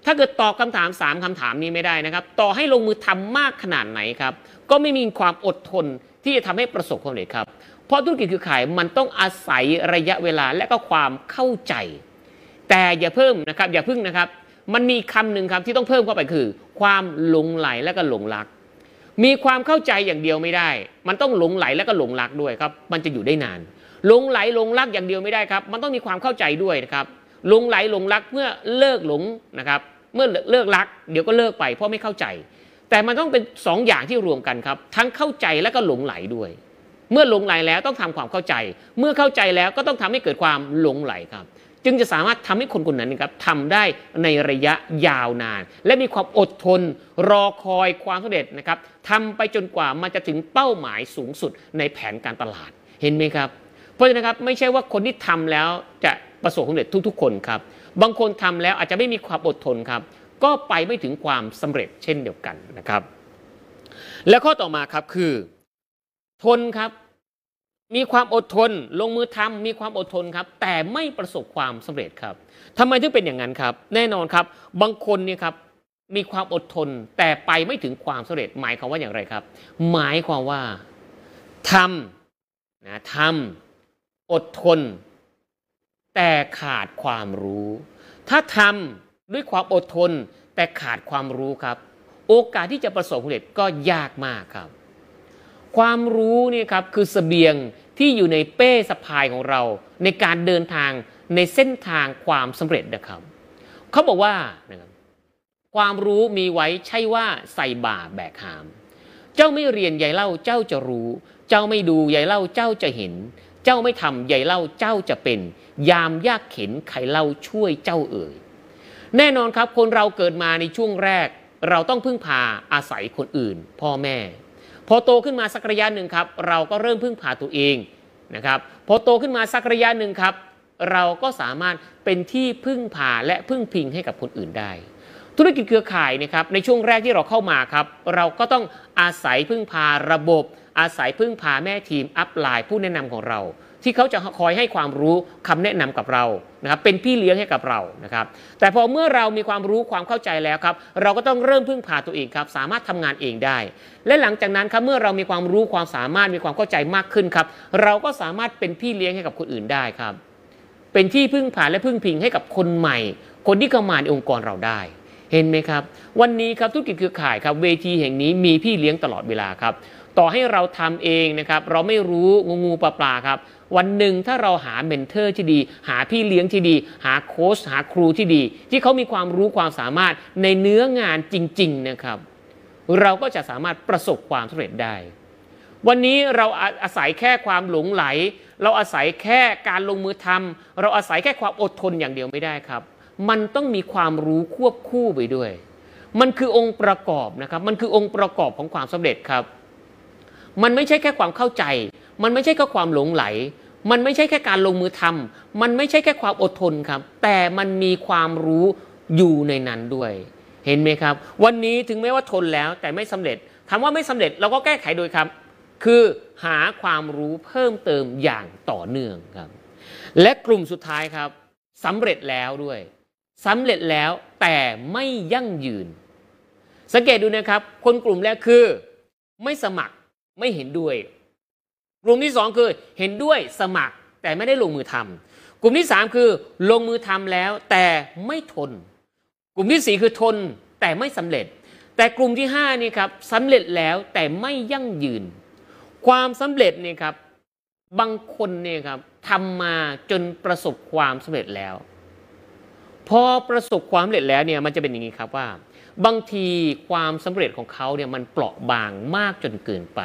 ถ้าเกิดตอบคำถามสามคำถามนี้ไม่ได้นะครับต่อให้ลงมือทำมากขนาดไหนครับก็ไม่มีความอดทนที่จะทำให้ประสบความสำเร็จครับเพราะธุรกิจคือขายมันต้องอาศัยระยะเวลาและก็ความเข้าใจแต่อย่าเพิ่มนะครับอย่าพึ่งนะครับมันมีคำหนึ่งครับที่ต้องเพิ่มเข้าไปคือความหลงไหลและก็หลงรักมีความเข้าใจอย่างเดียวไม่ได้มันต้องหลงไหลและก็หลงรักด้วยครับมันจะอยู่ได้นานหลงไหลหลงรักอย่างเดียวไม่ได้ครับมันต้องมีความเข้าใจด้วยนะครับหลงไหลหลงรักเมื่อเลิกหลงนะครับเมื่อเลิกรักเดี๋ยวก็เลิกไปเพราะไม่เข้าใจแต่มันต้องเป็นสองอย่างที่รวมกันครับทั้งเข้าใจและก็หลงไหลด้วยเมื่อหลงไหลแล้วต้องทำความเข้าใจเมื่อเข้าใจแล้วก็ต้องทำให้เกิดความหลงไหลครับจึงจะสามารถทำให้คนคนนั้นนะครับทำได้ในระยะยาวนานและมีความอดทนรอคอยความสำเร็จนะครับทำไปจนกว่ามันจะถึงเป้าหมายสูงสุดในแผนการตลาดเห็นไหมครับเพราะฉะนั้นครับไม่ใช่ว่าคนที่ทำแล้วจะประสบความสำเร็จทุกๆคนครับบางคนทำแล้วอาจจะไม่มีความอดทนครับก็ไปไม่ถึงความสำเร็จเช่นเดียวกันนะครับและข้อต่อมาครับคือทนครับมีความอดทนลงมือทำมีความอดทนครับแต่ไม่ประสบความสำเร็จครับทำไมถึงเป็นอย่างนั้นครับแน่นอนครับบางคนเนี่ยครับมีความอดทนแต่ไปไม่ถึงความสำเร็จหมายความว่าอย่างไรครับหมายความว่าทำนะทำอดทนแต่ขาดความรู้ถ้าทำด้วยความอดทนแต่ขาดความรู้ครับโอกาสที่จะประสบความสำเร็จก็ยากมากครับความรู้นี่ครับคือเสบียงที่อยู่ในเป้สะพายของเราในการเดินทางในเส้นทางความสำเร็จนะครับเขาบอกว่าความรู้มีไว้ใช่ว่าใส่บ่าแบกหามเจ้าไม่เรียนยายเล่าเจ้าจะรู้เจ้าไม่ดูยายเล่าเจ้าจะเห็นเจ้าไม่ทำยายเล่าเจ้าจะเป็นยามยากเข็นใครเล่าช่วยเจ้าเอ่ยแน่นอนครับคนเราเกิดมาในช่วงแรกเราต้องพึ่งพาอาศัยคนอื่นพ่อแม่พอโตขึ้นมาสักระยะหนึ่งครับเราก็เริ่มพึ่งพาตัวเองนะครับพอโตขึ้นมาสักระยะหนึ่งครับเราก็สามารถเป็นที่พึ่งพาและพึ่งพิงให้กับคนอื่นได้ธุรกิจเครือข่ายนะครับในช่วงแรกที่เราเข้ามาครับเราก็ต้องอาศัยพึ่งพาระบบอาศัยพึ่งพาแม่ทีมอัพไลน์ผู้แนะนำของเราที่เขาจะคอยให้ความรู้คำแนะนำกับเรานะครับเป็นพี่เลี้ยงให้กับเรานะครับแต่พอเมื่อเรามีความรู้ความเข้าใจแล้วครับเราก็ต้องเริ่มพึ่งพาตัวเองครับสามารถทำงานเองได้และหลังจากนั้นครับเมื่อเรามีความรู้ความสามารถมีความเข้าใจมากขึ้นครับเราก็สามารถเป็นพี่เลี้ยงให้กับคนอื่นได้ครับเป็นที่พึ่งพาและพึ่งพิงให้กับคนใหม่คนที่เข้ามาในองค์กรเราได้เห็นไหมครับวันนี้ครับธุรกิจเครือข่ายครับเวทีแห่งนี้มีพี่เลี้ยงตลอดเวลาครับต่อให้เราทำเองนะครับเราไม่รู้งูงูปลาปลาครับวันหนึ่งถ้าเราหาเมนเทอร์ที่ดีหาพี่เลี้ยงที่ดีหาโค้ชหาครูที่ดีที่เขามีความรู้ความสามารถในเนื้องานจริงๆนะครับเราก็จะสามารถประสบความสำเร็จได้วันนี้เราอาศัยแค่ความหลงไหลเราอาศัยแค่การลงมือทำเราอาศัยแค่ความอดทนอย่างเดียวไม่ได้ครับมันต้องมีความรู้ควบคู่ไปด้วยมันคือองค์ประกอบนะครับมันคือองค์ประกอบของความสำเร็จครับมันไม่ใช่แค่ความเข้าใจมันไม่ใช่แค่ความหลงไหลมันไม่ใช่แค่การลงมือทำมันไม่ใช่แค่ความอดทนครับแต่มันมีความรู้อยู่ในนั้นด้วยเห็นไหมครับวันนี้ถึงแม้ว่าทนแล้วแต่ไม่สำเร็จคำว่าไม่สำเร็จเราก็แก้ไขโดยครับคือหาความรู้เพิ่มเติมอย่างต่อเนื่องครับและกลุ่มสุดท้ายครับสำเร็จแล้วด้วยสำเร็จแล้วแต่ไม่ยั่งยืนสังเกตดูนะครับคนกลุ่มแรกคือไม่สมัครไม่เห็นด้วยกลุ่มที่สองคือเห็นด้วยสมัครแต่ไม่ได้ลงมือทำกลุ่มที่สามคือลงมือทำแล้วแต่ไม่ทนกลุ่มที่สี่คือทนแต่ไม่สำเร็จ แต่กลุ่มที่ห้านี่ครับสำเร็จแล้วแต่ไม่ยั่งยืนความสำเร็จเนี่ยครับบางคนเนี่ยครับทำมาจนประสบความสำเร็จแล้วพอประสบความสำเร็จแล้วเนี่ยมันจะเป็นอย่างนี้ครับว่าบางทีความสำเร็จของเขาเนี่ยมันเปราะบางมากจนเกินไป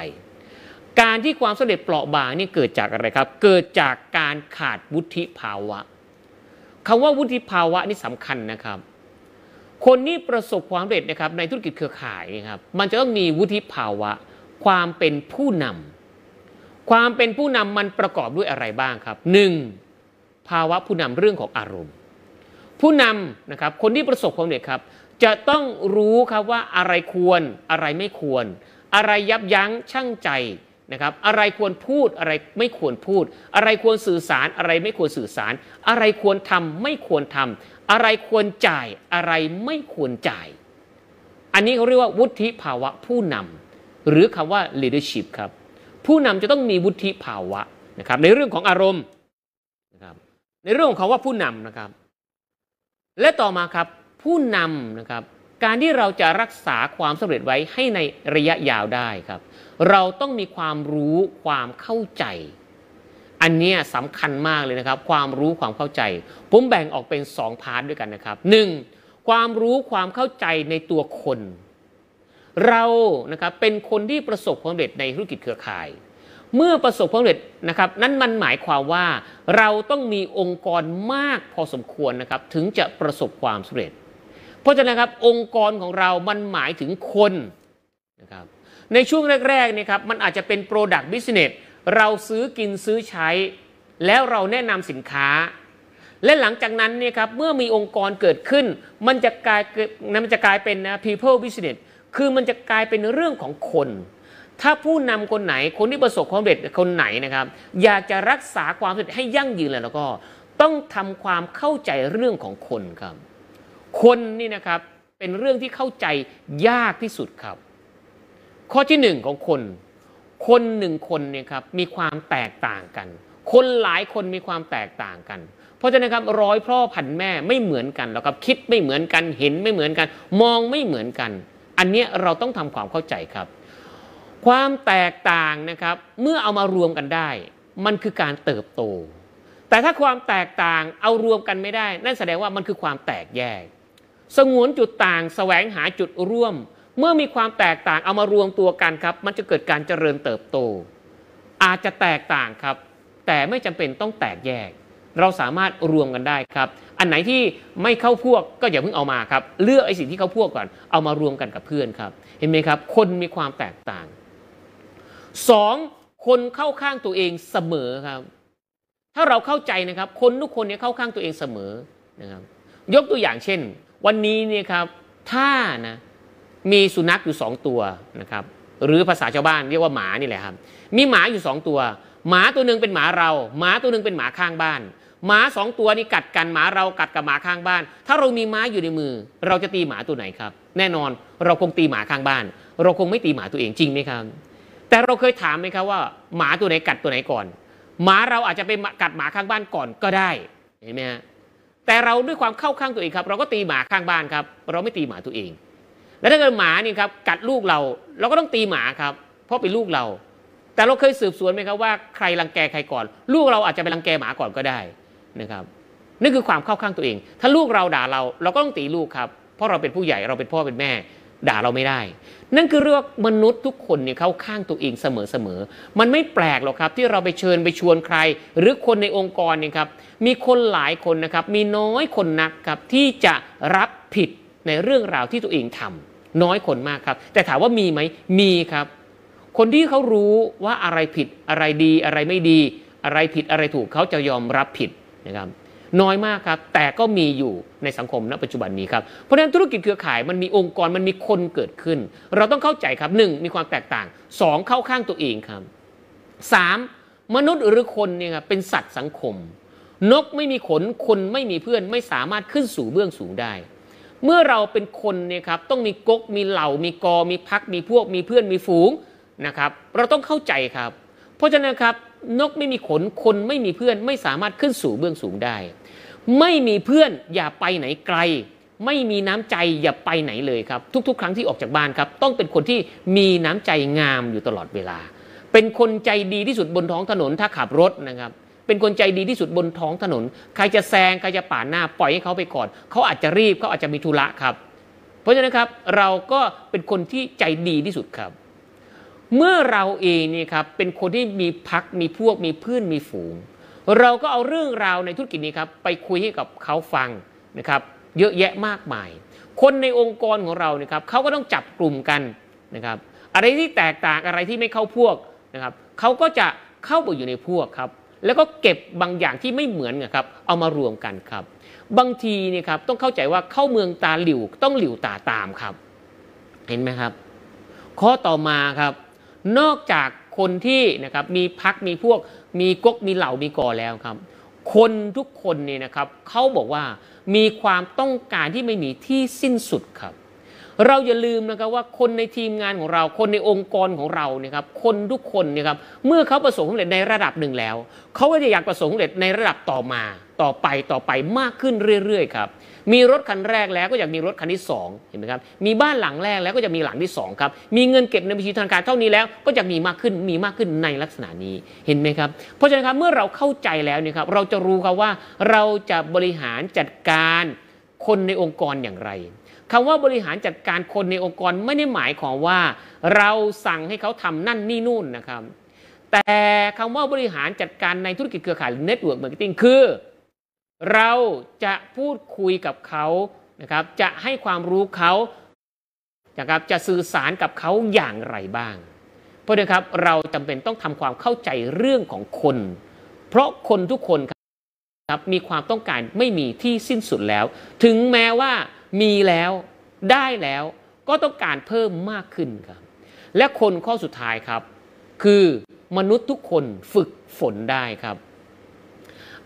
การที่ความสำเร็จเปราะบางนี่เกิดจากอะไรครับเกิดจากการขาดวุฒิภาวะคำว่าวุฒิภาวะนี่สำคัญนะครับคนที่ประสบความสำเร็จนะครับในธุรกิจเครือข่ายนะครับมันจะต้องมีวุฒิภาวะความเป็นผู้นำความเป็นผู้นำมันประกอบด้วยอะไรบ้างครับหนึ่งภาวะผู้นำเรื่องของอารมณ์ผู้นำนะครับคนที่ประสบความสำเร็จครับจะต้องรู้ครับว่าอะไรควรอะไรไม่ควรอะไรยับยั้งชั่งใจนะครับอะไรควรพูดอะไรไม่ควรพูดอะไรควรสื่อสารอะไรไม่ควรสื่อสารอะไรควรทำไม่ควรทำอะไรควรจ่ายอะไรไม่ควรจ่ายอันนี้เขาเรียกว่าวุฒิภาวะผู้นำหรือคำว่า leadership ครับผู้นำจะต้องมีวุฒิภาวะนะครับในเรื่องของอารมณ์นะครับในเรื่องของคำว่าผู้นำนะครับและต่อมาครับผู้นำนะครับการที่เราจะรักษาความสำเร็จไว้ให้ในระยะยาวได้ครับเราต้องมีความรู้ความเข้าใจอันนี้สำคัญมากเลยนะครับความรู้ความเข้าใจผมแบ่งออกเป็นสองพาร์ทด้วยกันนะครับหนึ่งความรู้ความเข้าใจในตัวคนเรานะครับเป็นคนที่ประสบความสำเร็จในธุรกิจเครือข่ายเมื่อประสบความสำเร็จนะครับนั่นมันหมายความว่าเราต้องมีองค์กรมากพอสมควรนะครับถึงจะประสบความสำเร็จเพราะฉะนั้นครับองค์กรของเรามันหมายถึงคนนะครับในช่วงแรกๆนี่ครับมันอาจจะเป็น Product Business เราซื้อกินซื้อใช้แล้วเราแนะนำสินค้าและหลังจากนั้นเนี่ยครับเมื่อมีองค์กรเกิดขึ้นมันจะกลายมันจะกลายเป็นนะ People Business คือมันจะกลายเป็นเรื่องของคนถ้าผู้นำคนไหนคนที่ประสบความสำเร็จคนไหนนะครับอยากจะรักษาความสำเร็จให้ยั่งยืนแล้วก็ต้องทำความเข้าใจเรื่องของคนครับคนนี่นะครับเป็นเรื่องที่เข้าใจยากที่สุดครับข้อที่หนึ่งของคนคนหนึ่งคนเนี่ยครับมีความแตกต่างกันคนหลายคนมีความแตกต่างกันเพราะฉะนั้นครับร้อยพ่อพันแม่ไม่เหมือนกันแล้วครับคิดไม่เหมือนกันเห็นไม่เหมือนกันมองไม่เหมือนกันอันนี้เราต้องทำความเข้าใจครับความแตกต่างนะครับเมื่อเอามารวมกันได้มันคือการเติบโตแต่ถ้าความแตกต่างเอารวมกันไม่ได้นั่นแสดงว่ามันคือความแตกแยกสงวนจุดต่างแสวงหาจุดร่วมเมื่อมีความแตกต่างเอามารวมตัวกันครับมันจะเกิดการเจริญเติบโตอาจจะแตกต่างครับแต่ไม่จำเป็นต้องแตกแยกเราสามารถรวมกันได้ครับอันไหนที่ไม่เข้าพวกก็อย่าเพิ่งเอามาครับเลือกไอ้สิ่งที่เข้าพวกก่อนเอามารวมกันกับเพื่อนครับเห็นไหมครับคนมีความแตกต่างสองคนเข้าข้างตัวเองเสมอครับถ้าเราเข้าใจนะครับคนทุกคนเนี่ยเข้าข้างตัวเองเสมอนะครับยกตัวอย่างเช่นวันนี้เนี่ยครับถ้านะมีสุนัขอยู่สองตัวนะครับหรือภาษาชาวบ้านเรียกว่าหมานี่แหละครับมีหมาอยู่สองตัวหมาตัวนึงเป็นหมาเราหมาตัวนึงเป็นหมาข้างบ้านหมาสองตัวนี่กัดกันหมาเรากัดกับหมาข้างบ้านถ้าเรามีไม้อยู่ในมือเราจะตีหมาตัวไหนครับแน่นอนเราคงตีหมาข้างบ้านเราคงไม่ตีหมาตัวเองจริงไหมครับแต่เราเคยถามไหมครับว่าหมาตัวไหนกัดตัวไหนก่อนหมาเราอาจจะไปกัดหมาข้างบ้านก่อนก็ได้เห็นไหมฮะแต่เราด้วยความเข้าข้างตัวเองครับเราก็ตีหมาข้างบ้านครับเราไม่ตีหมาตัวเองและถ้าเกิดหมานี่ครับกัดลูกเราเราก็ต้องตีหมาครับเพราะเป็นลูกเราแต่เราเคยสืบสวนไหมครับว่าใครรังแกใครก่อนลูกเราอาจจะไปรังแกหมาก่อนก็ได้นะครับนี่คือความเข้าข้างตัวเองถ้าลูกเราด่าเราเราก็ต้องตีลูกครับเพราะเราเป็นผู้ใหญ่เราเป็นพ่อเป็นแม่ด่าเราไม่ได้นั่นคือเรื่องมนุษย์ทุกคนเนี่ยเข้าข้างตัวเองเสมอๆมันไม่แปลกหรอกครับที่เราไปเชิญไปชวนใครหรือคนในองค์กรเนี่ยครับมีคนหลายคนนะครับมีน้อยคนนักครับที่จะรับผิดในเรื่องราวที่ตัวเองทำน้อยคนมากครับแต่ถามว่ามีไหมมีครับคนที่เขารู้ว่าอะไรผิดอะไรดีอะไรไม่ดีอะไรผิดอะไรถูกเขาจะยอมรับผิดนะครับน้อยมากครับแต่ก็มีอยู่ในสังคมณปัจจุบันนี้ครับเพราะฉะนั้นธุรกิจเครือข่ายมันมีองค์กรมันมีคนเกิดขึ้นเราต้องเข้าใจครับหนึ่งมีความแตกต่างสองเข้าข้างตัวเองครับสามมนุษย์หรือคนเนี่ยครับเป็นสัตว์สังคมนกไม่มีขนคนไม่มีเพื่อนไม่สามารถขึ้นสู่เบื้องสูงได้เมื่อเราเป็นคนเนี่ยครับต้องมีก๊กมีเหล่ามีกอมีพรรคมีพวกมีเพื่อนมีฝูงนะครับเราต้องเข้าใจครับเพราะฉะนั้นครับนกไม่มีขนคนไม่มีเพื่อนไม่สามารถขึ้นสู่เบื้องสูงได้ไม่มีเพื่อนอย่าไปไหนไกล ไม่มีน้ำใจอย่าไปไหนเลยครับทุกๆครั้งที่ออกจากบ้านครับต้องเป็นคนที่มีน้ำใจงามอยู่ตลอดเวลาเป็นคนใจดีที่สุดบนท้องถนนถ้าขับรถนะครับเป็นคนใจดีที่สุดบนท้องถนนใครจะแซงใครจะปาดหน้าปล่อยให้เขาไปก่อนเขาอาจจะรีบเขาอาจจะมีธุระครับเพราะฉะนั้นครับเราก็เป็นคนที่ใจดีที่สุดครับเมื่อเราเองนี่ครับเป็นคนที่มีพรรคมีพวกมีเพื่อนมีฝูงเราก็เอาเรื่องราวในธุรกิจนี้ครับไปคุยให้กับเขาฟังนะครับเยอะแยะมากมายคนในองค์กรของเราเนี่ยครับเขาก็ต้องจับกลุ่มกันนะครับอะไรที่แตกต่างอะไรที่ไม่เข้าพวกนะครับเขาก็จะเข้าไปอยู่ในพวกครับแล้วก็เก็บบางอย่างที่ไม่เหมือนกันครับเอามารวมกันครับบางทีเนี่ยครับต้องเข้าใจว่าเข้าเมืองตาหลิวต้องหลิวตาตามครับเห็นไหมครับข้อต่อมาครับนอกจากคนที่นะครับมีพรรคมีพวกมีก๊กมีเหล่ามีกอแล้วครับคนทุกคนเนี่ยนะครับเขาบอกว่ามีความต้องการที่ไม่มีที่สิ้นสุดครับเราอย่าลืมนะครับว่าคนในทีมงานของเราคนในองค์กรของเราเนี่ยครับคนทุกคนเนี่ยครับเมื่อเขาประสบความสำเร็จในระดับหนึ่งแล้วเขาก็จะอยากประสบความสำเร็จในระดับต่อมาต่อไปต่อไปมากขึ้นเรื่อยๆครับมีรถคันแรกแล้วก็อยากมีรถคันที่สองเห็นไหมครับมีบ้านหลังแรกแล้วก็จะมีหลังที่สองครับมีเงินเก็บในบัญชีธนาคารเท่านี้แล้วก็จะมีมากขึ้นมีมากขึ้นในลักษณะนี้เห็นไหมครับเพราะฉะนั้นครับเมื่อเราเข้าใจแล้วเนี่ยครับเราจะรู้ครับว่าเราจะบริหารจัดการคนในองค์กรอย่างไรคำว่าบริหารจัดการคนในองค์กรไม่ได้หมายความว่าเราสั่งให้เขาทำนั่นนี่นู่นนะครับแต่คำว่าบริหารจัดการในธุรกิจเครือข่ายหรือ Network Marketing คือเราจะพูดคุยกับเขานะครับจะให้ความรู้เขานะครับจะสื่อสารกับเขาอย่างไรบ้างเพราะนะครับเราจำเป็นต้องทำความเข้าใจเรื่องของคนเพราะคนทุกคนครับมีความต้องการไม่มีที่สิ้นสุดแล้วถึงแม้ว่ามีแล้วได้แล้วก็ต้องการเพิ่มมากขึ้นครับและคนข้อสุดท้ายครับคือมนุษย์ทุกคนฝึกฝนได้ครับ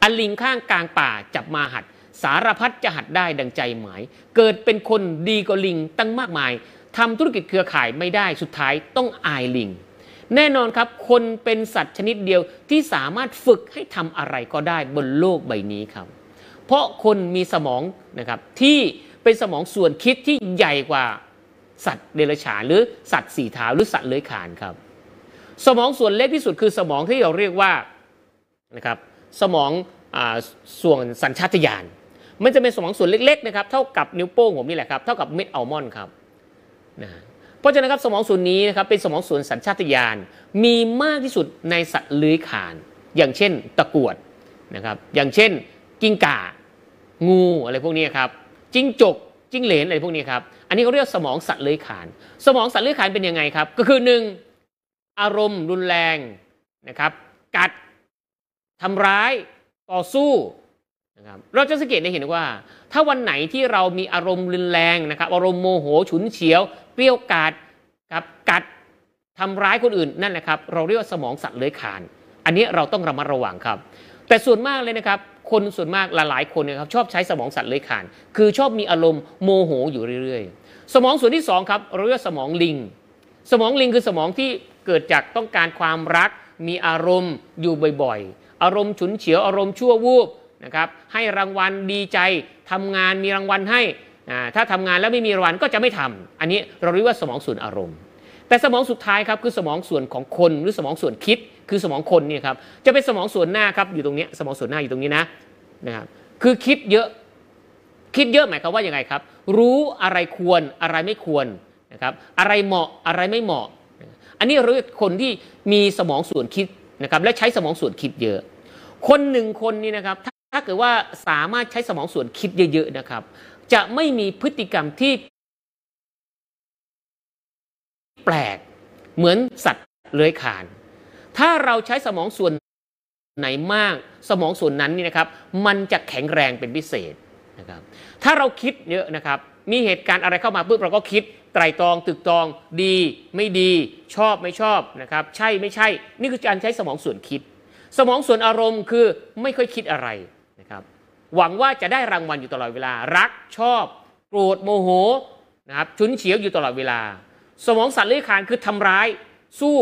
อันลิงข้างกลางป่าจับมาหัดสารพัดจะหัดได้ดังใจหมายเกิดเป็นคนดีกว่าลิงตั้งมากมายทำธุรกิจเครือข่ายไม่ได้สุดท้ายต้องอายลิงแน่นอนครับคนเป็นสัตว์ชนิดเดียวที่สามารถฝึกให้ทำอะไรก็ได้บนโลกใบนี้ครับเพราะคนมีสมองนะครับที่เป็นสมองส่วนคิดที่ใหญ่กว่าสัตว์เดรัจฉานหรือสัตว์สี่เท้าหรือสัตว์เลื้อยคลานครับสมองส่วนเล็กที่สุดคือสมองที่เราเรียกว่านะครับสมองส่วนสัญชาตญาณมันจะเป็นสมองส่วนเล็กๆนะครับเท่ากับนิ้วโป้งผมนี่แหละครับเท่ากับเม็ดอัลมอนด์ครับนะเพราะฉะนั้นครับสมองส่วนนี้นะครับเป็นสมองส่วนสัญชาตญาณมีมากที่สุดในสัตว์เลื้อยคลานอย่างเช่นตะกรวดนะครับอย่างเช่นกิ้งก่างูอะไรพวกนี้ครับจิ้งจกจิ้งเหลนอะไรพวกนี้ครับอันนี้เขาเรียกสมองสัตว์เลื้อยคลานสมองสัตว์เลื้อยคลานเป็นยังไงครับก็คือหนึ่งอารมณ์รุนแรงนะครับกัดทำร้ายต่อสู้นะครับเราจะสังเกตได้เห็นว่าถ้าวันไหนที่เรามีอารมณ์รุนแรงนะครับอารมณ์โมโหฉุนเฉียวเกลี้ยกล่อมครับกัดทำร้ายคนอื่นนั่นแหละครับเราเรียกว่าสมองสัตว์เลื้อยคลานอันนี้เราต้องระมัดระวังครับแต่ส่วนมากเลยนะครับคนส่วนมากหลายๆคนนะครับชอบใช้สมองสัตว์เลื้อยคลานคือชอบมีอารมณ์โมโหอยู่เรื่อยๆสมองส่วนที่สองครับเราเรียกสมองลิงสมองลิงคือสมองที่เกิดจากต้องการความรักมีอารมณ์อยู่บ่อยๆอารมณ์ฉุนเฉียวอารมณ์ชั่ววูบนะครับให้รางวัลดีใจทำงานมีรางวัลให้ถ้าทำงานแล้วไม่มีรางวัลก็จะไม่ทำอันนี้เราเรียกว่าสมองส่วนอารมณ์แต่สมองสุดท้ายครับคือสมองส่วนของคนหรือสมองส่วนคิดคือสมองคนเนี่ยครับจะเป็นสมองส่วนหน้าครับอยู่ตรงนี้สมองส่วนหน้าอยู่ตรงนี้นะนะครับคือคิดเยอะคิดเยอะหมายความว่าอย่างไรครับรู้อะไรควรอะไรไม่ควรนะครับอะไรเหมาะอะไรไม่เหมาะอันนี้เราเรียกคนที่มีสมองส่วนคิดนะครับและใช้สมองส่วนคิดเยอะคนหนึ่งคนนี่นะครับถ้าเกิดว่าสามารถใช้สมองส่วนคิดเยอะๆนะครับจะไม่มีพฤติกรรมที่แปลกเหมือนสัตว์เลื้อยคลานถ้าเราใช้สมองส่วนไหนมากสมองส่วนนั้นนี่นะครับมันจะแข็งแรงเป็นพิเศษนะครับถ้าเราคิดเยอะนะครับมีเหตุการณ์อะไรเข้ามาปุ๊บเราก็คิดไตร่ตรองตึกตรองดีไม่ดีชอบไม่ชอบนะครับใช่ไม่ใช่นี่คือการใช้สมองส่วนคิดสมองส่วนอารมณ์คือไม่ค่อยคิดอะไรนะครับหวังว่าจะได้รางวัลอยู่ตลอดเวลารักชอบโกรธโมโหนะครับฉุนเฉียวอยู่ตลอดเวลาสมองสัตว์เลื้อยคลานคือทำร้ายสู้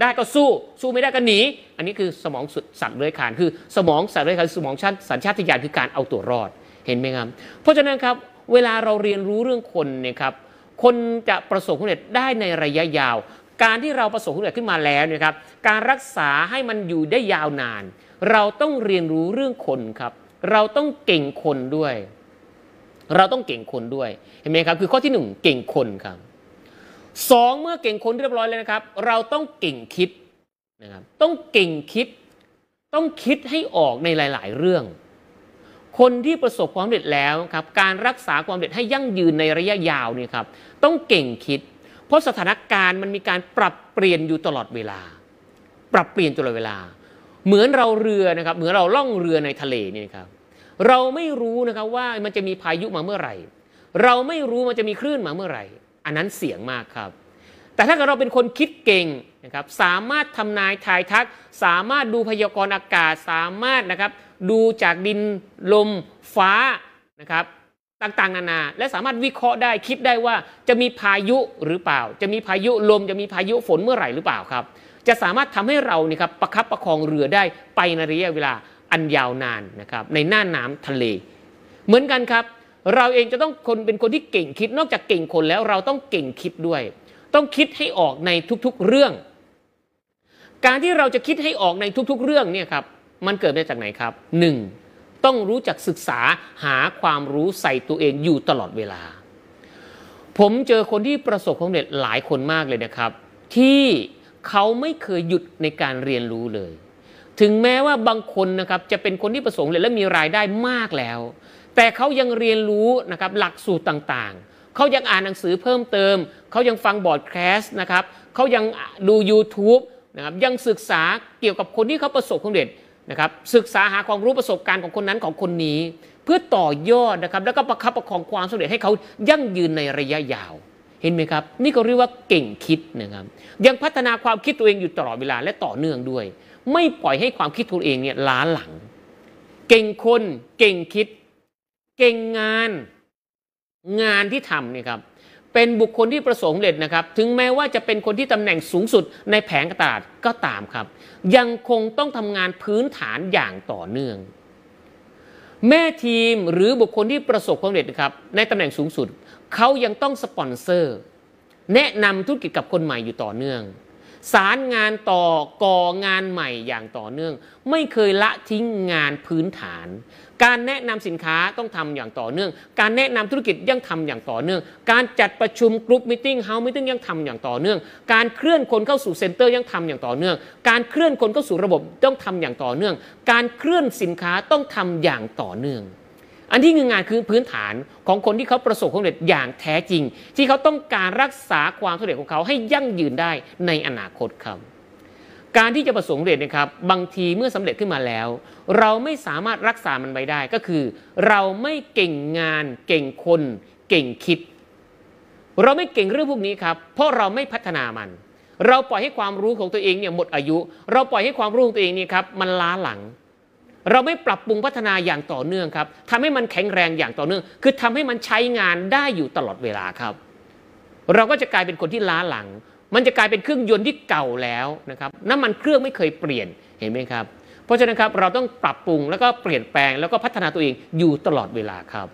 ได้ก็สู้สู้ไม่ได้ก็หนีอันนี้คือสมองสัตว์เลื้อยคลานคือสมองสัตว์เลื้อยคลานสมองสัญชาตญาณคือการเอาตัวรอดเห็นไหมครับเพราะฉะนั้นครับ เวลาเราเรียนรู้เรื่องคนเนี่ยครับคนจะประสบความสำเร็จได้ในระยะยาวการที่เราประสบความสำเร็จขึ้นมาแล้วเนี่ยครับการรักษาให้มันอยู่ได้ยาวนานเราต้องเรียนรู้เรื่องคนครับเราต้องเก่งคนด้วยเราต้องเก่งคนด้วยเห็นไหมครับคือข้อที่หนึ่งเก่งคนครับสองเมื่อเก่งคนเรียบร้อยแล้วนะครับเราต้องเก่งคิดนะครับต้องเก่งคิดต้องคิดให้ออกในหลายๆเรื่องคนที่ประสบความสำเร็จแล้วครับการรักษาความสำเร็จให้ยั่งยืนในระยะยาวเนี่ยครับต้องเก่งคิดเพราะสถานการณ์มันมีการปรับเปลี่ยนอยู่ตลอดเวลาปรับเปลี่ยนตลอดเวลาเหมือนเราเรือนะครับเหมือนเราล่องเรือในทะเลนี่ครับเราไม่รู้นะครับว่ามันจะมีพายุมาเมื่อไหร่เราไม่รู้มันจะมีคลื่นมาเมื่อไหร่อันนั้นเสี่ยงมากครับแต่ถ้าเกิดเราเป็นคนคิดเก่งนะครับสามารถทำนายทายทักสามารถดูพยากรณ์อากาศสามารถนะครับดูจากดินลมฟ้านะครับต่างๆนานาและสามารถวิเคราะห์ได้คิดได้ว่าจะมีพายุหรือเปล่าจะมีพายุลมจะมีพายุฝนเมื่อไหร่หรือเปล่าครับจะสามารถทำให้เราเนี่ยครับประคับประคองเรือได้ไปในระยะเวลาอันยาวนานนะครับในหน้าน้ำทะเลเหมือนกันครับเราเองจะต้องคนเป็นคนที่เก่งคิดนอกจากเก่งคนแล้วเราต้องเก่งคิดด้วยต้องคิดให้ออกในทุกๆเรื่องการที่เราจะคิดให้ออกในทุกๆเรื่องเนี่ยครับมันเกิดมาจากไหนครับ หนึ่ง. ต้องรู้จักศึกษาหาความรู้ใส่ตัวเองอยู่ตลอดเวลาผมเจอคนที่ประสบความสำเร็จหลายคนมากเลยนะครับที่เขาไม่เคยหยุดในการเรียนรู้เลยถึงแม้ว่าบางคนนะครับจะเป็นคนที่ประสบความสำเร็จและมีรายได้มากแล้วแต่เขายังเรียนรู้นะครับหลักสูตรต่างๆเขายังอ่านหนังสือเพิ่มเติมเขายังฟังบอดแคสต์นะครับเขายังดู YouTube นะครับยังศึกษาเกี่ยวกับคนที่เขาประสบความสำเร็จนะครับศึกษาหาความรู้ประสบการณ์ของคนนั้นของคนนี้เพื่อต่อยอดนะครับแล้วก็ประคับประคองความสำเร็จให้เขายั่งยืนในระยะยาวเห็นไหมครับนี่ก็เรียกว่าเก่งคิดนะครับยังพัฒนาความคิดตัวเองอยู่ตลอดเวลาและต่อเนื่องด้วยไม่ปล่อยให้ความคิดตัวเองเนี่ยล้าหลังเก่งคนเก่งคิดเก่งงานงานที่ทำนี่ครับเป็นบุคคลที่ประสบความสำเร็จนะครับถึงแม้ว่าจะเป็นคนที่ตำแหน่งสูงสุดในแผงตลาดก็ตามครับยังคงต้องทำงานพื้นฐานอย่างต่อเนื่องแม่ทีมหรือบุคคลที่ประสบความสำเร็จครับในตำแหน่งสูงสุดเขายังต้องสปอนเซอร์แนะนำธุรกิจกับคนใหม่อยู่ต่อเนื่องสารงานต่อก่องานใหม่อย่างต่อเนื่องไม่เคยละทิ้งงานพื้นฐานการแนะนำสินค้าต้องทำอย่างต่อเนื่องการแนะนำธุรกิจยังทำอย่างต่อเนื่องการจัดประชุมกรุ๊ปมิ팅เฮาส์มิ팅ยังทำอย่างต่อเนื่องการเคลื่อนคนเข้าสู่เซ็นเตอร์ยังทำอย่างต่อเนื่องการเคลื่อนคนเข้าสู่ระบบต้องทำอย่างต่อเนื่องการเคลื่อนสินค้าต้องทำอย่างต่อเนื่องอันที่งานคือพื้นฐานของคนที่เขาประสบความสำเร็จอย่างแท้จริงที่เขาต้องการรักษาความสำเร็จของเขาให้ยั่งยืนได้ในอนาคตครับการที่จะประสบความสำเร็จนะครับบางทีเมื่อสำเร็จขึ้นมาแล้วเราไม่สามารถรักษามันไว้ได้ก็คือเราไม่เก่งงานเก่งคนเก่งคิดเราไม่เก่งเรื่องพวกนี้ครับเพราะเราไม่พัฒนามันเราปล่อยให้ความรู้ของตัวเองเนี่ยหมดอายุเราปล่อยให้ความรู้ของตัวเองเนี่ยครับมันล้าหลังเราไม่ปรับปรุงพัฒนาอย่างต่อเนื่องครับทำให้มันแข็งแรงอย่างต่อเนื่องคือทำให้มันใช้งานได้อยู่ตลอดเวลาครับเราก็จะกลายเป็นคนที่ล้าหลังมันจะกลายเป็นเครื่องยนต์ที่เก่าแล้วนะครับน้ำมันเครื่องไม่เคยเปลี่ยนเห็นไหมครับเพราะฉะนั้นครับเราต้องปรับปรุงแล้วก็เปลี่ยนแปลงแล้วก็พัฒนาตัวเองอยู่ตลอดเวลาครับ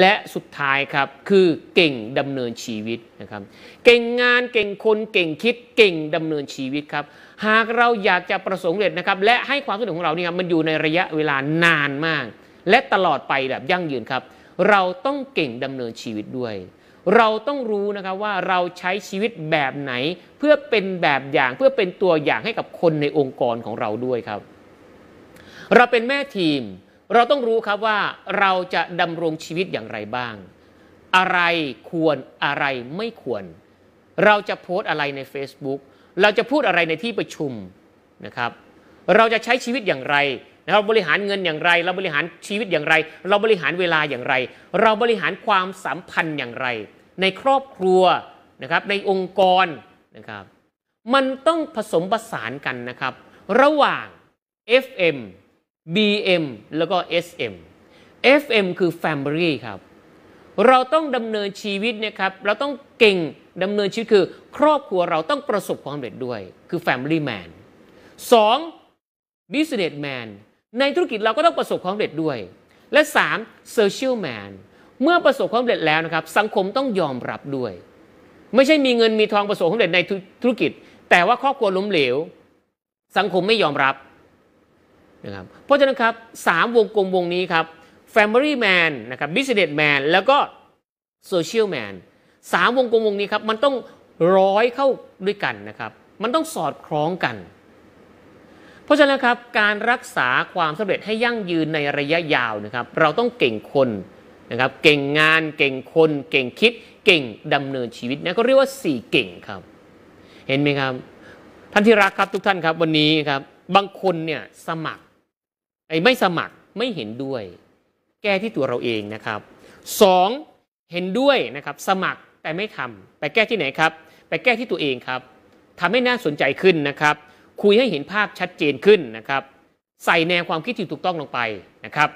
และสุดท้ายครับคือเก่งดำเนินชีวิตนะครับเก่งงานเก่งคนเก่งคิดเก่งดำเนินชีวิตครับหากเราอยากจะประสบความสำเร็จนะครับและให้ความสำเร็จของเราเนี่ยมันอยู่ในระยะเวลานานมากและตลอดไปแบบยั่งยืนครับเราต้องเก่งดำเนินชีวิตด้วยเราต้องรู้นะครับว่าเราใช้ชีวิตแบบไหนเพื่อเป็นแบบอย่างเพื่อเป็นตัวอย่างให้กับคนในองค์กรของเราด้วยครับเราเป็นแม่ทีมเราต้องรู้ครับว่าเราจะดำรงชีวิตอย่างไรบ้างอะไรควรอะไรไม่ควรเราจะโพสต์อะไรใน Facebook เราจะพูดอะไรในที่ประชุมนะครับเราจะใช้ชีวิตอย่างไรเราบริหารเงินอย่างไรเราบริหารชีวิตอย่างไรเราบริหารเวลาอย่างไรเราบริหารความสัมพันธ์อย่างไรในครอบครัวนะครับในองค์กรนะครับมันต้องผสมผสานกันนะครับระหว่าง เอฟ เอ็มบี เอ็ม แล้วก็ เอส เอ็ม เอฟ เอ็ม คือ Family ครับเราต้องดำเนินชีวิตนะครับเราต้องเก่งดำเนินชีวิตคือครอบครัวเราต้องประสบความสำเร็จด้วยคือ Family Man สอง Business Man ในธุรกิจเราก็ต้องประสบความสำเร็จด้วยและสาม Social Man เมื่อประสบความสำเร็จแล้วนะครับสังคมต้องยอมรับด้วยไม่ใช่มีเงินมีทองประสบความสำเร็จในธุรกิจแต่ว่าครอบครัวล้มเหลวสังคมไม่ยอมรับนะครับเพราะฉะนั้นครับสามวงกลมวงนี้ครับ Family Man นะครับ Business Man แล้วก็ Social Man สามวงกลมวงนี้ครับมันต้องร้อยเข้าด้วยกันนะครับมันต้องสอดคล้องกันเพราะฉะนั้นครับการรักษาความสำเร็จให้ยั่งยืนในระยะยาวนะครับเราต้องเก่งคนนะครับเก่งงานเก่งคนเก่งคิดเก่งดำเนินชีวิตนะก็เรียกว่าสี่เก่งครับเห็นไหมครับท่านที่รักครับทุกท่านครับวันนี้ครับบางคนเนี่ยสมัครไอ้ไม่สมัครไม่เห็นด้วยแก้ที่ตัวเราเองนะครับสองเห็นด้วยนะครับสมัครแต่ไม่ทำไปแก้ที่ไหนครับไปแก้ที่ตัวเองครับทำให้น่าสนใจขึ้นนะครับคุยให้เห็นภาพชัดเจนขึ้นนะครับใส่แนวความคิดที่ถูกต้องลงไปนะครับ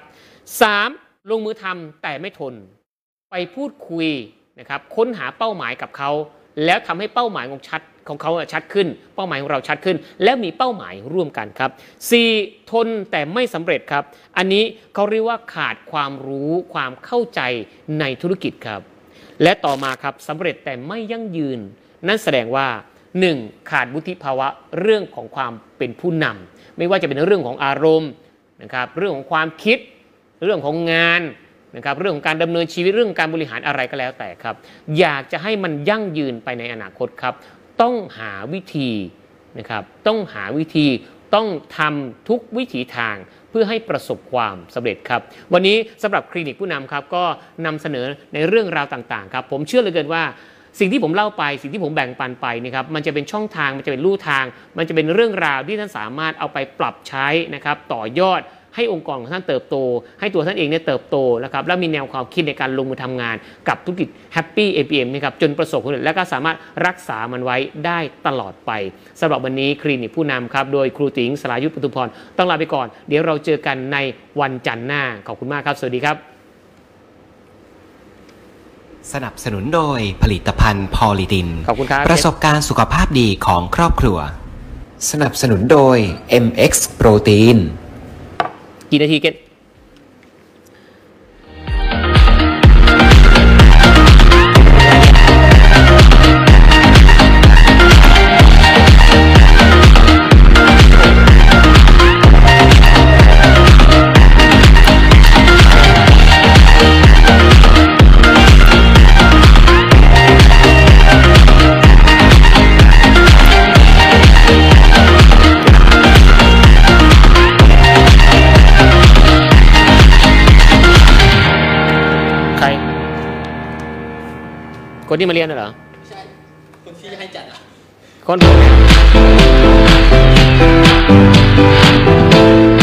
สามลงมือทำแต่ไม่ทนไปพูดคุยนะครับค้นหาเป้าหมายกับเขาแล้วทำให้เป้าหมายของชัดของเขาชัดขึ้นเป้าหมายของเราชัดขึ้นและมีเป้าหมายร่วมกันครับสี่ทนแต่ไม่สำเร็จครับอันนี้เขาเรียกว่าขาดความรู้ความเข้าใจในธุรกิจครับและต่อมาครับสำเร็จแต่ไม่ยั่งยืนนั่นแสดงว่าหนึ่งขาดวุฒิภาวะเรื่องของความเป็นผู้นำไม่ว่าจะเป็นเรื่องของอารมณ์นะครับเรื่องของความคิดเรื่องของงานนะครับเรื่องของการดำเนินชีวิตเรื่องการบริหารอะไรก็แล้วแต่ครับอยากจะให้มันยั่งยืนไปในอนาคตครับต้องหาวิธีนะครับต้องหาวิธีต้องทำทุกวิถีทางเพื่อให้ประสบความสำเร็จครับวันนี้สำหรับคลินิกผู้นำครับก็นำเสนอในเรื่องราวต่างๆครับผมเชื่อเหลือเกินว่าสิ่งที่ผมเล่าไปสิ่งที่ผมแบ่งปันไปนะครับมันจะเป็นช่องทางมันจะเป็นลู่ทางมันจะเป็นเรื่องราวที่ท่านสามารถเอาไปปรับใช้นะครับต่อยอดให้องค์กรของท่านเติบโตให้ตัวท่านเองเนี่ยเติบโตนะครับและมีแนวความคิดในการลงมือทำงานกับธุรกิจ Happy เอ พี เอ็ม นะครับจนประสบผลและก็สามารถรักษามันไว้ได้ตลอดไปสำหรับวันนี้คลินิกผู้นำครับโดยครูติ๋งสรายุทธ ปทุมพรต้องลาไปก่อนเดี๋ยวเราเจอกันในวันจันทร์หน้าขอบคุณมากครับสวัสดีครับสนับสนุนโดยผลิตภัณฑ์พอลิดินขอบคุณครับประสบการณ์สุขภาพดีของครอบครัวสนับสนุนโดย เอ็ม เอ็กซ์ Proteinกี่นาทีเก็ตคนที่มาเรียนน่ะเหรอไม่ใช่คนที่ให้จัดอ่ะคน